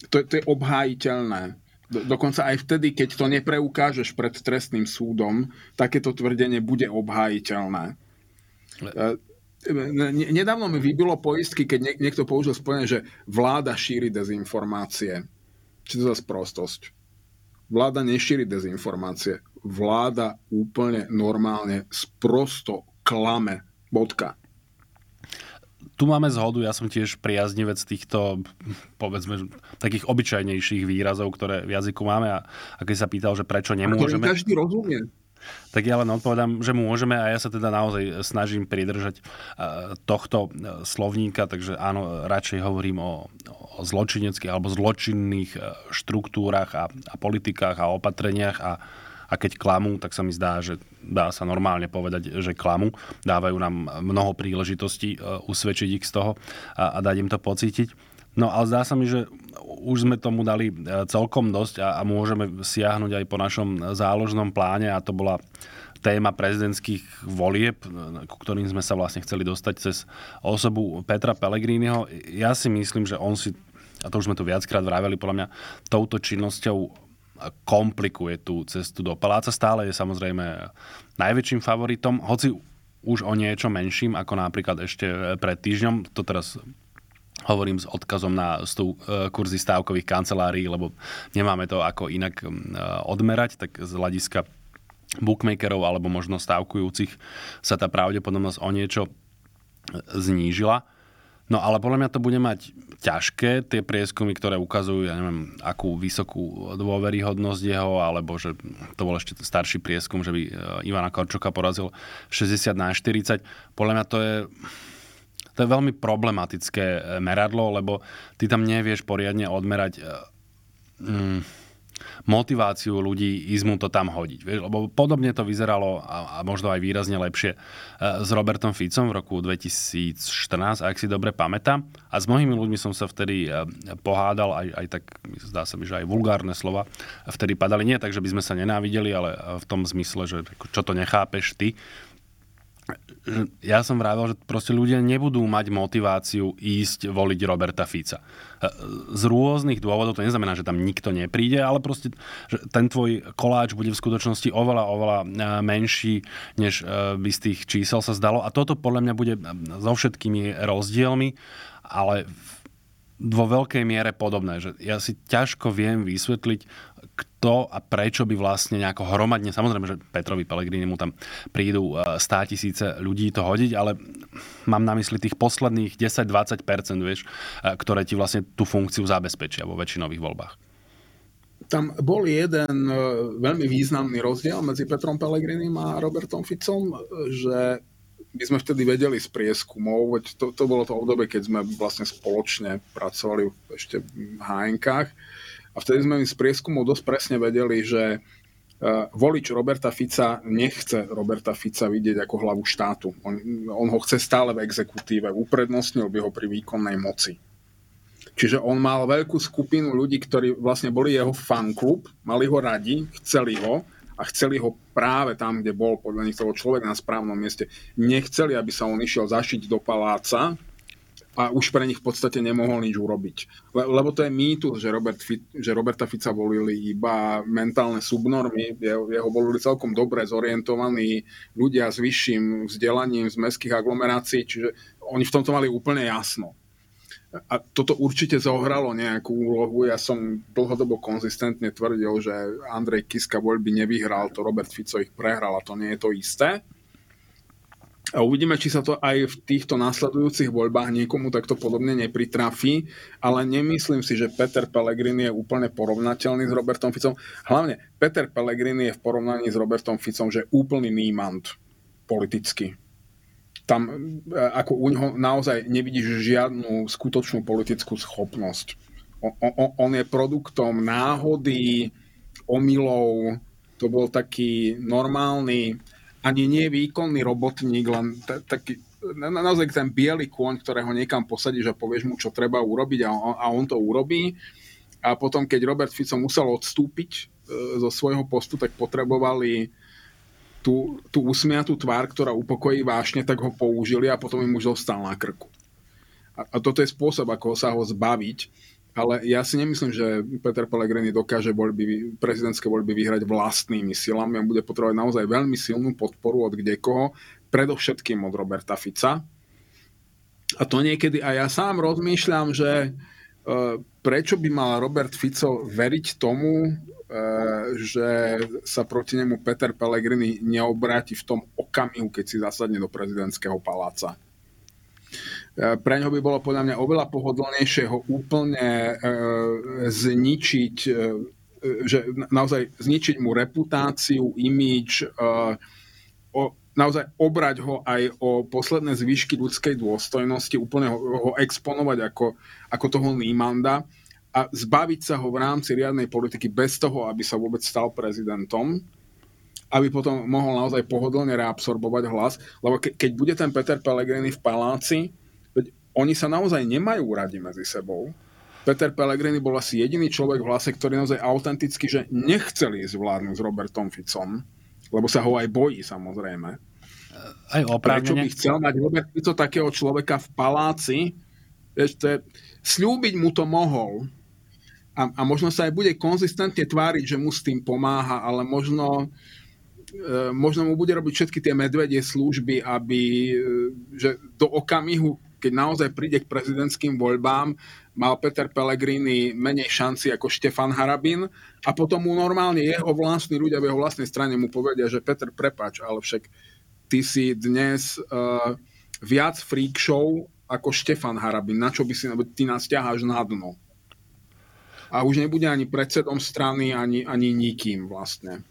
To, to je obhájiteľné. Do- dokonca aj vtedy, keď to nepreukážeš pred trestným súdom, takéto tvrdenie bude obhájiteľné. Le- Nedávno mi vybilo poistky, keď nie- niekto použil spojenie, že vláda šíri dezinformácie. Či to zase prostosť? Vláda nešíri dezinformácie. Vláda úplne normálne sprosto klame. Bodka. Tu máme zhodu, ja som tiež priaznivec týchto, povedzme, takých obyčajnejších výrazov, ktoré v jazyku máme a, a keď sa pýtal, že prečo nemôžeme... Každý rozumie. Tak ja len odpovedám, že môžeme a ja sa teda naozaj snažím pridržať tohto slovníka, takže áno, radšej hovorím o, o zločineckých alebo zločinných štruktúrach a, a politikách a opatreniach a, a keď klamú, tak sa mi zdá, že dá sa normálne povedať, že klamú. Dávajú nám mnoho príležitostí usvedčiť ich z toho a, a dať im to pocítiť. No ale zdá sa mi, že už sme tomu dali celkom dosť a, a môžeme siahnuť aj po našom záložnom pláne a to bola téma prezidentských volieb, ku ktorým sme sa vlastne chceli dostať cez osobu Petra Pellegriniho. Ja si myslím, že on si, a to už sme tu viackrát vraveli, podľa mňa touto činnosťou komplikuje tú cestu do paláca. Stále je samozrejme najväčším favoritom, hoci už o niečo menším, ako napríklad ešte pred týždňom. To teraz... hovorím s odkazom na stú, kurzy stávkových kancelárií, lebo nemáme to ako inak odmerať, tak z hľadiska bookmakerov alebo možno stávkujúcich sa tá pravdepodobnosť o niečo znížila. No ale podľa mňa to bude mať ťažké, tie prieskumy, ktoré ukazujú, ja neviem, akú vysokú dôveryhodnosť jeho, alebo že to bol ešte starší prieskum, že by Ivana Korčoka porazil šesťdesiat na štyridsať. Podľa mňa to je... To je veľmi problematické meradlo, lebo ty tam nevieš poriadne odmerať motiváciu ľudí, ísť mu to tam hodiť. Vieš? Lebo podobne to vyzeralo a možno aj výrazne lepšie s Robertom Ficom v roku dvetisícštrnásť, ak si dobre pamätám. A s mnohými ľuďmi som sa vtedy pohádal, aj, aj tak, zdá sa mi, že aj vulgárne slova vtedy padali. Nie tak, že by sme sa nenávideli, ale v tom zmysle, že čo to nechápeš ty. Ja som vravel, že proste ľudia nebudú mať motiváciu ísť voliť Roberta Fica. Z rôznych dôvodov, to neznamená, že tam nikto nepríde, ale proste že ten tvoj koláč bude v skutočnosti oveľa, oveľa menší, než by z tých čísel sa zdalo. A toto podľa mňa bude so všetkými rozdielmi, ale vo veľkej miere podobné. Že ja si ťažko viem vysvetliť, kto a prečo by vlastne nejako hromadne, samozrejme, že Petrovi Pellegrini mu tam prídu sto tisíce ľudí to hodiť, ale mám na mysli tých posledných desať až dvadsať percent, vieš, ktoré ti vlastne tú funkciu zabezpečia vo väčšinových voľbách. Tam bol jeden veľmi významný rozdiel medzi Petrom Pellegrinim a Robertom Ficom, že my sme vtedy vedeli z prieskumov, veď to, to bolo to obdobie, keď sme vlastne spoločne pracovali ešte v há en ká-kách, a vtedy sme im z prieskumov dosť presne vedeli, že volič Roberta Fica nechce Roberta Fica vidieť ako hlavu štátu. On, on ho chce stále v exekutíve, uprednostnil by ho pri výkonnej moci. Čiže on mal veľkú skupinu ľudí, ktorí vlastne boli jeho fanklub, mali ho radi, chceli ho a chceli ho práve tam, kde bol podľa nich toho človek na správnom mieste. Nechceli, aby sa on išiel zašiť do paláca a už pre nich v podstate nemohol nič urobiť. Le- lebo to je mýtus, že, Robert Fit- že Roberta Fica volili iba mentálne subnormy, jeho, jeho volili celkom dobre zorientovaní ľudia s vyšším vzdelaním z mestských aglomerácií, čiže oni v tomto mali úplne jasno. A toto určite zohralo nejakú úlohu. Ja som dlhodobo konzistentne tvrdil, že Andrej Kiska voľby nevyhral, to Robert Fico ich prehral a to nie je to isté. A uvidíme, či sa to aj v týchto následujúcich voľbách niekomu takto podobne nepritrafí, ale nemyslím si, že Peter Pellegrini je úplne porovnateľný s Robertom Ficom. Hlavne Peter Pellegrini je v porovnaní s Robertom Ficom, že úplný nímant politicky. Tam ako u neho naozaj nevidíš žiadnu skutočnú politickú schopnosť. On, on, on je produktom náhody, omylov. To bol taký normálny, ani nie výkonný robotník, len t- taký na, naozaj ten biely kôň, ktorého niekam posadíš a povieš mu, čo treba urobiť a on, a on to urobí. A potom, keď Robert Fico musel odstúpiť e, zo svojho postu, tak potrebovali Tú, tú usmiatú tvár, ktorá upokojí vášne, tak ho použili a potom im už zostal na krku. A, a toto je spôsob, ako sa ho zbaviť, ale ja si nemyslím, že Peter Pellegrini dokáže voľby, prezidentské voľby vyhrať vlastnými silami. On bude potrebovať naozaj veľmi silnú podporu od kdekoho, predovšetkým od Roberta Fica. A to niekedy, a ja sám rozmýšľam, že prečo by mal Robert Fico veriť tomu, že sa proti nemu Peter Pellegrini neobráti v tom okamihu, keď si zasadne do prezidentského paláca. Pre ňo by bolo podľa mňa oveľa pohodlnejšie ho úplne zničiť, že naozaj zničiť mu reputáciu, imidž, naozaj obrať ho aj o posledné zvyšky ľudskej dôstojnosti, úplne ho, ho exponovať ako, ako toho nímanda a zbaviť sa ho v rámci riadnej politiky bez toho, aby sa vôbec stal prezidentom, aby potom mohol naozaj pohodlne reabsorbovať hlas. Lebo ke, keď bude ten Peter Pellegrini v paláci, oni sa naozaj nemajú radi medzi sebou. Peter Pellegrini bol asi jediný človek v Hlase, ktorý naozaj autenticky, že nechceli zvládnuť s Robertom Ficom, lebo sa ho aj bojí, samozrejme. Aj oprávnene. Prečo by chcel mať Robert Fico takého človeka v paláci? Ešte, sľúbiť mu to mohol. A, a možno sa aj bude konzistentne tváriť, že mu s tým pomáha, ale možno, e, možno mu bude robiť všetky tie medvedie služby, aby e, že do okamihu, keď naozaj príde k prezidentským voľbám, mal Peter Pellegrini menej šanci ako Štefan Harabin a potom mu normálne jeho vlastní ľudia v jeho vlastnej strane mu povedia, že Peter, prepáč, ale však ty si dnes e, viac freak show ako Štefan Harabin, na čo by si, ty nás ťaháš na dno. A už nebude ani predsedom strany, ani, ani nikým vlastne.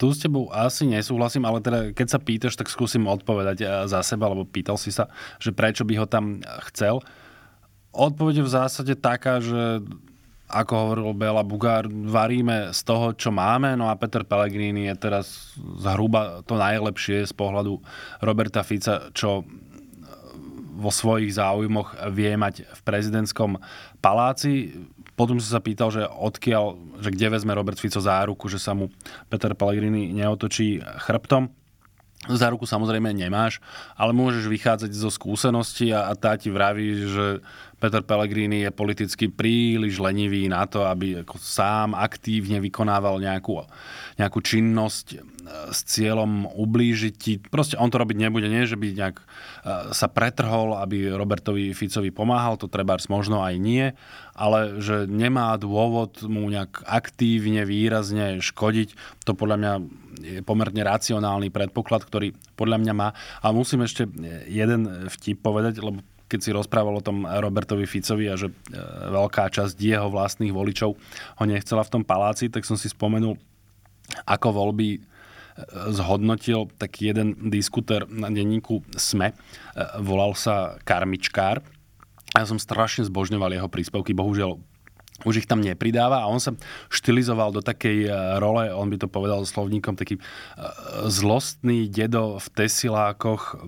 Tu s tebou asi nesúhlasím, ale teda keď sa pýtaš, tak skúsim odpovedať za seba, lebo pýtal si sa, že prečo by ho tam chcel. Odpoveď je v zásade taká, že ako hovoril Bela Bugár, varíme z toho, čo máme, no a Peter Pellegrini je teraz zhruba to najlepšie z pohľadu Roberta Fica, čo vo svojich záujmoch vie mať v prezidentskom paláci. Potom som sa pýtal, že odkiaľ, že kde vezme Robert Fico záruku, že sa mu Peter Pellegrini neotočí chrbtom. Záruku samozrejme nemáš, ale môžeš vychádzať zo skúsenosti a, a tá ti vraví, že Peter Pellegrini je politicky príliš lenivý na to, aby ako sám aktívne vykonával nejakú, nejakú činnosť s cieľom ublížiť ti. Proste on to robiť nebude, nie že by nejak sa pretrhol, aby Robertovi Ficovi pomáhal, to trebárs možno aj nie, ale že nemá dôvod mu nejak aktívne, výrazne škodiť, to podľa mňa je pomerne racionálny predpoklad, ktorý podľa mňa má. A musím ešte jeden vtip povedať, lebo keď si rozprával o tom Robertovi Ficovi a že veľká časť jeho vlastných voličov ho nechcela v tom paláci, tak som si spomenul, ako voľby zhodnotil tak jeden diskuter na denníku SME, volal sa Karmičkár. Ja som strašne zbožňoval jeho príspevky, bohužiaľ už ich tam nepridáva a on sa štilizoval do takej role, on by to povedal slovníkom, taký zlostný dedo v tesilákoch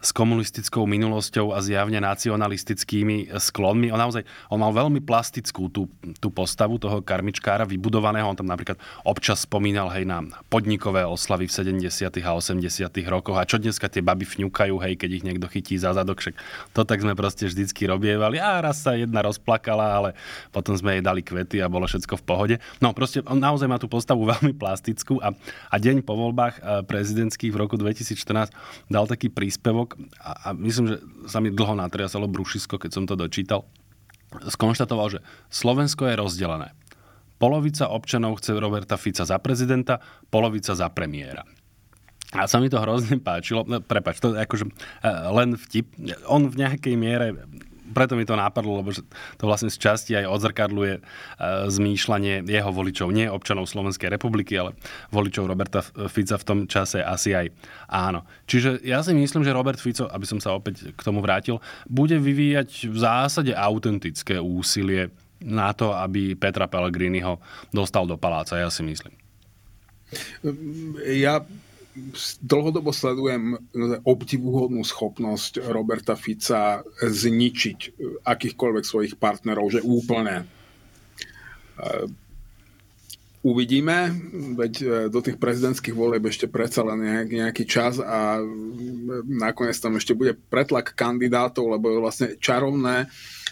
s komunistickou minulosťou a zjavne nacionalistickými sklonmi. On naozaj, on mal veľmi plastickú tú, tú postavu toho Karmičkára vybudovaného. On tam napríklad občas spomínal, hej, na podnikové oslavy v sedemdesiatych a osemdesiatych rokoch a čo dneska tie baby fňukajú, hej, keď ich niekto chytí za zadok, však to tak sme proste vždycky robievali. A raz sa jedna rozplakala, ale potom sme jej dali kvety a bolo všetko v pohode. No proste on naozaj má tú postavu veľmi plastickú a, a deň po voľbách prezidentských v roku dvetisícštrnásť dal taký príspevok a, a myslím, že sa mi dlho natriasalo brušisko, keď som to dočítal. Skonštatoval, že Slovensko je rozdelené. Polovica občanov chce Roberta Fica za prezidenta, polovica za premiéra. A sa mi to hrozne páčilo. No, prepáč, to je akože len vtip. On v nejakej miere... Preto mi to napadlo, lebo to vlastne z časti aj odzrkadľuje e, zmýšľanie jeho voličov, nie občanov Slovenskej republiky, ale voličov Roberta Fica v tom čase asi aj áno. Čiže ja si myslím, že Robert Fico, aby som sa opäť k tomu vrátil, bude vyvíjať v zásade autentické úsilie na to, aby Petra Pellegriniho dostal do paláca, ja si myslím. Ja... dlhodobo sledujem obdivuhodnú schopnosť Roberta Fica zničiť akýchkoľvek svojich partnerov, že úplne. Uvidíme, veď do tých prezidentských volieb ešte predsa len nejaký čas a nakoniec tam ešte bude pretlak kandidátov, lebo je vlastne čarovné,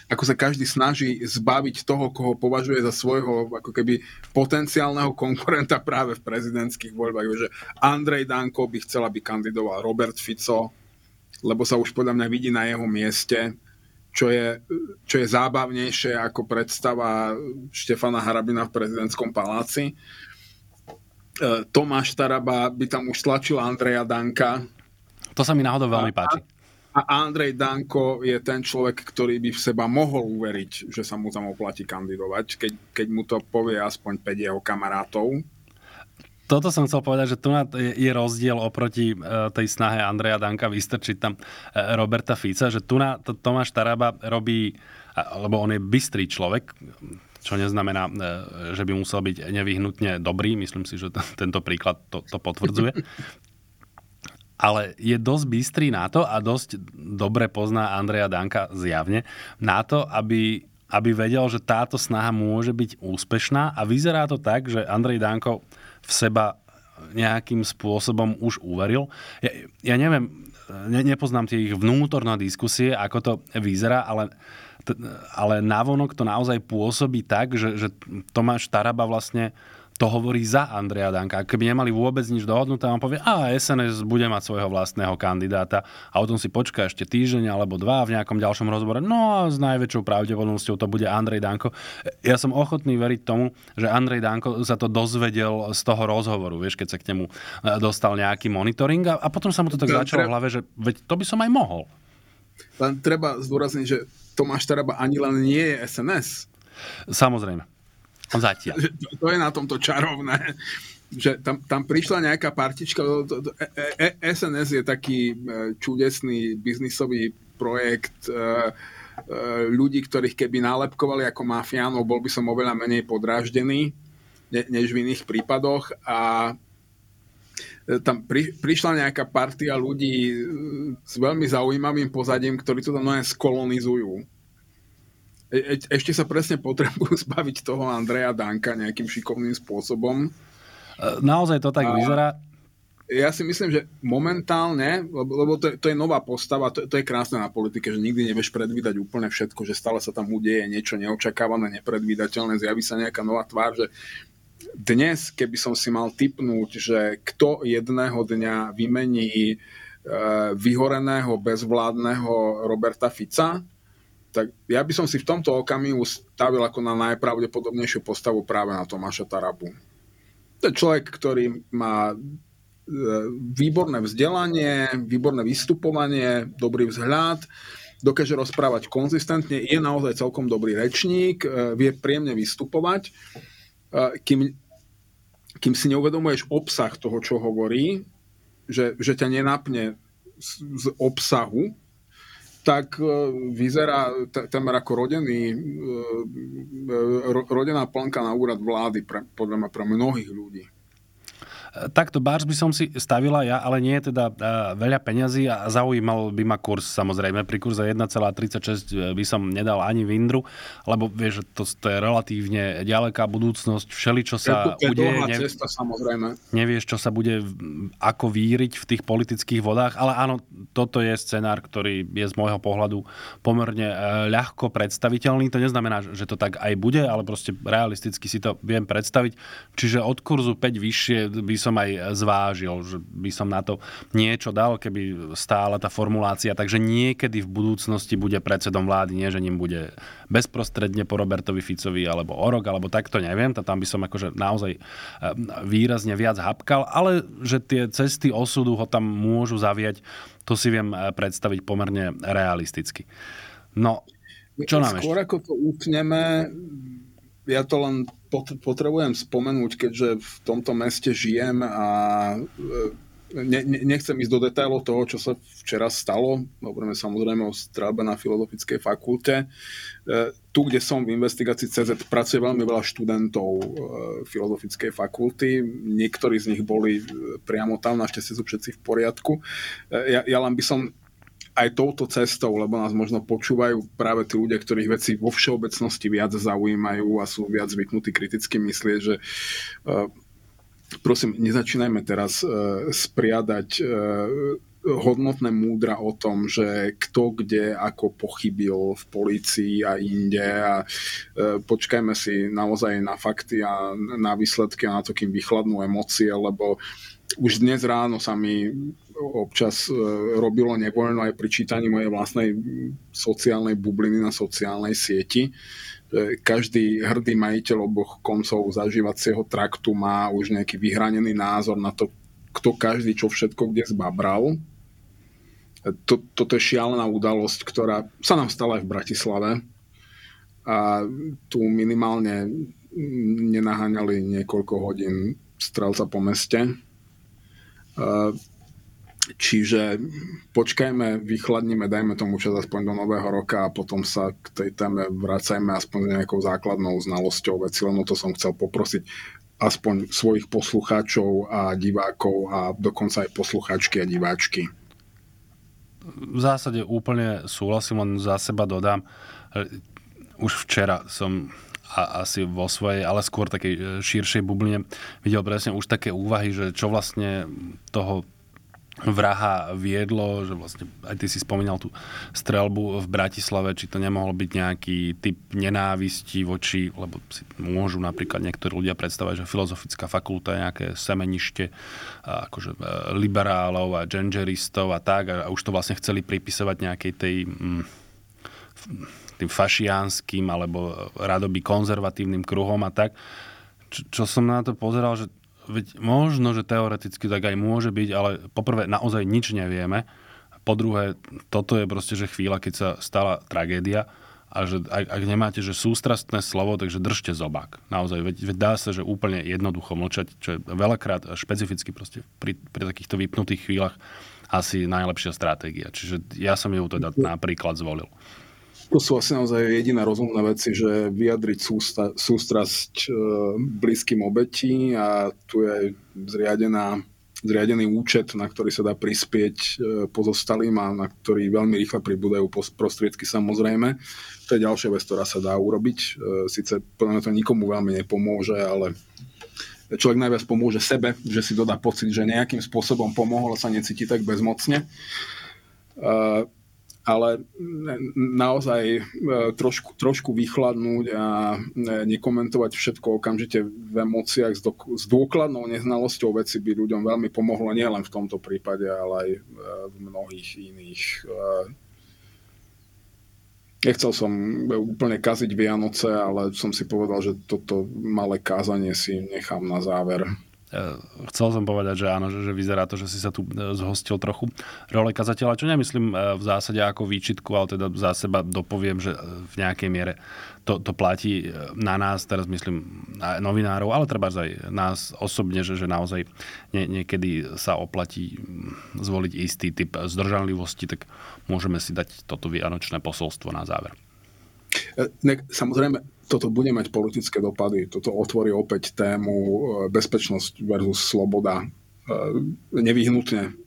ako sa každý snaží zbaviť toho, koho považuje za svojho ako keby potenciálneho konkurenta práve v prezidentských voľbách. Že Andrej Danko by chcel, aby kandidoval Robert Fico, lebo sa už podľa mňa vidí na jeho mieste, čo je, čo je zábavnejšie ako predstava Štefana Harabina v prezidentskom paláci. Tomáš Taraba by tam už tlačil Andreja Danka. To sa mi náhodou veľmi páči. A Andrej Danko je ten človek, ktorý by v seba mohol uveriť, že sa mu tam oplatí kandidovať, keď, keď mu to povie aspoň päť jeho kamarátov. Toto som chcel povedať, že tu je rozdiel oproti tej snahe Andreja Danka vystrčiť tam Roberta Fica, že tu na to Tomáš Taraba robí, lebo on je bystrý človek, čo neznamená, že by musel byť nevyhnutne dobrý. Myslím si, že t- tento príklad to, to potvrdzuje. Ale je dosť bystrý na to a dosť dobre pozná Andreja Danka zjavne na to, aby, aby vedel, že táto snaha môže byť úspešná a vyzerá to tak, že Andrej Danko v seba nejakým spôsobom už uveril. Ja, ja neviem, ne, nepoznám tie ich vnútorné diskusie, ako to vyzerá, ale, t- ale navonok to naozaj pôsobí tak, že, že Tomáš Taraba vlastne to hovorí za Andreja Danka. Keby nemali vôbec nič dohodnuté, on povie, a es en es bude mať svojho vlastného kandidáta a o tom si počká ešte týždeň alebo dva v nejakom ďalšom rozbore. No a s najväčšou pravdepodobnosťou to bude Andrej Danko. Ja som ochotný veriť tomu, že Andrej Danko sa to dozvedel z toho rozhovoru, vieš, keď sa k nemu dostal nejaký monitoring a, a potom sa mu to tak Len začalo treba... v hlave, že veď to by som aj mohol. Len treba zdôrazniť, že Tomáš Taraba ani len nie je es en es. Samozrejme. Zatiaľ. To je na tomto čarovné, že tam, tam prišla nejaká partička. es en es je taký čudesný biznisový projekt ľudí, ktorých keby nálepkovali ako mafiánov, bol by som oveľa menej podráždený, než v iných prípadoch. A tam pri, prišla nejaká partia ľudí s veľmi zaujímavým pozadím, ktorí to tam skolonizujú. E, ešte sa presne potrebujú zbaviť toho Andreja Danka nejakým šikovným spôsobom. Naozaj to tak a vyzerá? Ja si myslím, že momentálne, lebo, lebo to, je, to je nová postava, to, to je krásne na politike, že nikdy nevieš predvídať úplne všetko, že stále sa tam udeje niečo neočakávané, nepredvídateľné, zjaví sa nejaká nová tvár, že dnes, keby som si mal tipnúť, že kto jedného dňa vymení e, vyhoreného, bezvládneho Roberta Fica, tak ja by som si v tomto okamihu stavil ako na najpravdepodobnejšiu postavu práve na Tomáša Tarabu. To je človek, ktorý má výborné vzdelanie, výborné vystupovanie, dobrý vzhľad, dokáže rozprávať konzistentne, je naozaj celkom dobrý rečník, vie príjemne vystupovať. Kým, kým si neuvedomuješ obsah toho, čo hovorí, že, že ťa nenapne z, z obsahu, tak vyzerá témer ako rodený, rodená plnka na úrad vlády, pre, podľa ma pre mnohých ľudí. Takto barž by som si stavila ja, ale nie je teda veľa peňazí a zaujímal by ma kurz, samozrejme. Pri kurze jeden celá tridsaťšesť by som nedal ani vindru, lebo vieš, to, to je relatívne ďaleká budúcnosť. Všeli, čo sa je to, je udeje, nev... cesta, samozrejme. Nevieš, čo sa bude ako víriť v tých politických vodách, ale áno, toto je scenár, ktorý je z môjho pohľadu pomerne ľahko predstaviteľný. To neznamená, že to tak aj bude, ale proste realisticky si to viem predstaviť. Čiže od kurzu päť vyššie by som aj zvážil, že by som na to niečo dal, keby stála tá formulácia. Takže niekedy v budúcnosti bude predsedom vlády, nie že ním bude bezprostredne po Robertovi Ficovi alebo o rok, alebo takto neviem. Tam by som akože naozaj výrazne viac hapkal, ale že tie cesty osudu ho tam môžu zaviať, to si viem predstaviť pomerne realisticky. No, čo nám ešte? Skôr ako to úpneme, ja to len potrebujem spomenúť, keďže v tomto meste žijem a ne, ne, nechcem ísť do detailov toho, čo sa včera stalo. Hovoríme samozrejme o strábe na Filozofickej fakulte. Tu, kde som v Investigácii cé zet, pracuje veľmi veľa študentov Filozofickej fakulty. Niektorí z nich boli priamo tam, našťastie sú všetci v poriadku. Ja, ja len by som aj touto cestou, lebo nás možno počúvajú práve tí ľudia, ktorých veci vo všeobecnosti viac zaujímajú a sú viac zvyknutí kriticky myslieť, že uh, prosím, nezačínajme teraz uh, spriadať uh, hodnotné múdra o tom, že kto kde ako pochybil v polícii a inde a e, počkajme si naozaj na fakty a na výsledky a na to, kým vychladnú emócie, lebo už dnes ráno sa mi občas e, robilo nevoľno aj pri čítaní mojej vlastnej sociálnej bubliny na sociálnej sieti. E, každý hrdý majiteľ oboch koncov zažívacieho traktu má už nejaký vyhranený názor na to, kto každý čo všetko kde zbabral. To, toto je šialená udalosť, ktorá sa nám stala aj v Bratislave. A tu minimálne nenaháňali niekoľko hodín strelca po meste. Čiže počkajme, vychladnime, dajme tomu čas aspoň do nového roka a potom sa k tej téme vracajme aspoň nejakou základnou znalosťou veci. Len o to som chcel poprosiť aspoň svojich poslucháčov a divákov a dokonca aj poslucháčky a diváčky. V zásade úplne súhlasím, len za seba dodám. Už včera som a asi vo svojej, ale skôr takej širšej bubline videl presne už také úvahy, že čo vlastne toho vraha viedlo, že vlastne aj ty si spomínal tú streľbu v Bratislave, či to nemohol byť nejaký typ nenávisti voči, lebo si môžu napríklad niektorí ľudia predstavať, že Filozofická fakulta je nejaké semenište akože liberálov a genderistov a tak, a už to vlastne chceli pripisovať nejakej tej mm, tým fašiánskym alebo radoby konzervatívnym kruhom a tak. Čo, čo som na to pozeral, že veď možno, že teoreticky tak aj môže byť, ale poprvé naozaj nič nevieme. Po druhé, toto je proste, že chvíľa, keď sa stala tragédia a že ak, ak nemáte, že sústrastné slovo, takže držte zobák. Naozaj, veď, veď dá sa, že úplne jednoducho mlčať, čo je veľakrát špecificky proste pri, pri takýchto vypnutých chvíľach asi najlepšia stratégia. Čiže ja som ju teda napríklad zvolil. To sú asi naozaj jediné rozumné veci, že vyjadriť sústa- sústrasť e, blízkym obetí a tu je zriadená, zriadený účet, na ktorý sa dá prispieť e, pozostalým a na ktorý veľmi rýchle pribúdajú prostriedky samozrejme. To je ďalšia vec, ktorá sa dá urobiť. E, Sice podľa mňa to nikomu veľmi nepomôže, ale človek najviac pomôže sebe, že si dodá pocit, že nejakým spôsobom pomohol a sa necíti tak bezmocne. E, ale naozaj trošku, trošku vychladnúť a nekomentovať všetko okamžite v emóciách s, dok- s dôkladnou neznalosťou veci by ľuďom veľmi pomohlo nielen v tomto prípade, ale aj v mnohých iných. Nechcel som úplne kaziť Vianoce, ale som si povedal, že toto malé kázanie si nechám na záver. chcel som povedať, že áno, že vyzerá to, že si sa tu zhostil trochu role kazateľa, čo nemyslím v zásade ako výčitku, ale teda za seba dopoviem, že v nejakej miere to, to platí na nás, teraz myslím novinárov, ale treba aj nás osobne, že, že naozaj nie, niekedy sa oplatí zvoliť istý typ zdržanlivosti, tak môžeme si dať toto vianočné posolstvo na záver. Samozrejme, toto bude mať politické dopady. Toto otvorí opäť tému bezpečnosť versus sloboda. Nevyhnutne.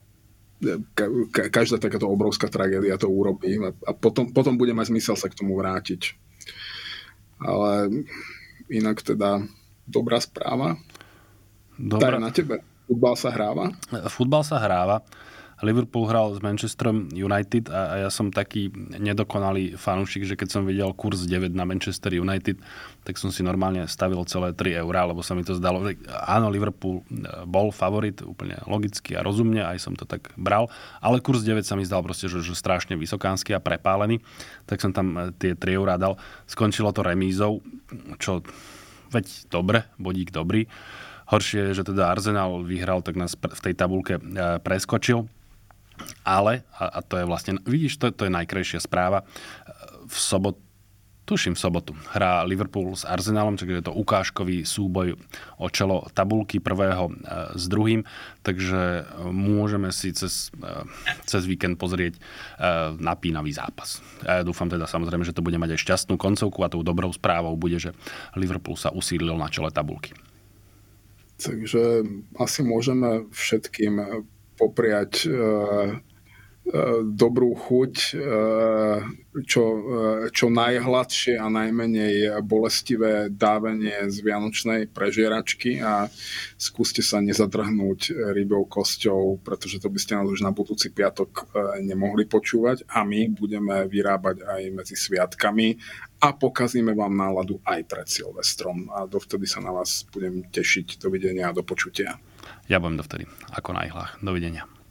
Každá takáto obrovská tragédia to urobí. A potom, potom bude mať zmysel sa k tomu vrátiť. Ale inak teda dobrá správa. Dobrá. Tá na tebe. Futbal sa hráva? Futbal sa hráva. Liverpool hral s Manchesterom United a ja som taký nedokonalý fanúšik, že keď som videl kurz deväť na Manchester United, tak som si normálne stavil celé tri eurá, lebo sa mi to zdalo. Áno, Liverpool bol favorit, úplne logicky a rozumne, aj som to tak bral, ale kurz deväť sa mi zdal proste, že, že strašne vysokánsky a prepálený, tak som tam tie tri eurá dal. Skončilo to remízou, čo veď dobre, bodík dobrý. Horšie je, že teda Arsenal vyhral, tak nás v tej tabulke preskočil. Ale, a to je vlastne, vidíš, to, to je najkrajšia správa, v sobotu, tuším v sobotu, hrá Liverpool s Arsenalom, takže je to ukážkový súboj o čelo tabulky prvého s druhým, takže môžeme si cez, cez víkend pozrieť napínavý zápas. A ja dúfam teda samozrejme, že to bude mať aj šťastnú koncovku a tou dobrou správou bude, že Liverpool sa usídlil na čele tabulky. Takže asi môžeme všetkým popriať e, e, dobrú chuť, e, čo, e, čo najhladšie a najmenej bolestivé dávenie z vianočnej prežieračky a skúste sa nezadrhnúť rybou kosťou, pretože to by ste nás už na budúci piatok e, nemohli počúvať a my budeme vyrábať aj medzi sviatkami a pokazíme vám náladu aj pred Silvestrom a dovtedy sa na vás budem tešiť. Dovidenia a do počutia. Ja budem dovtedy ako na ihlách. Dovidenia.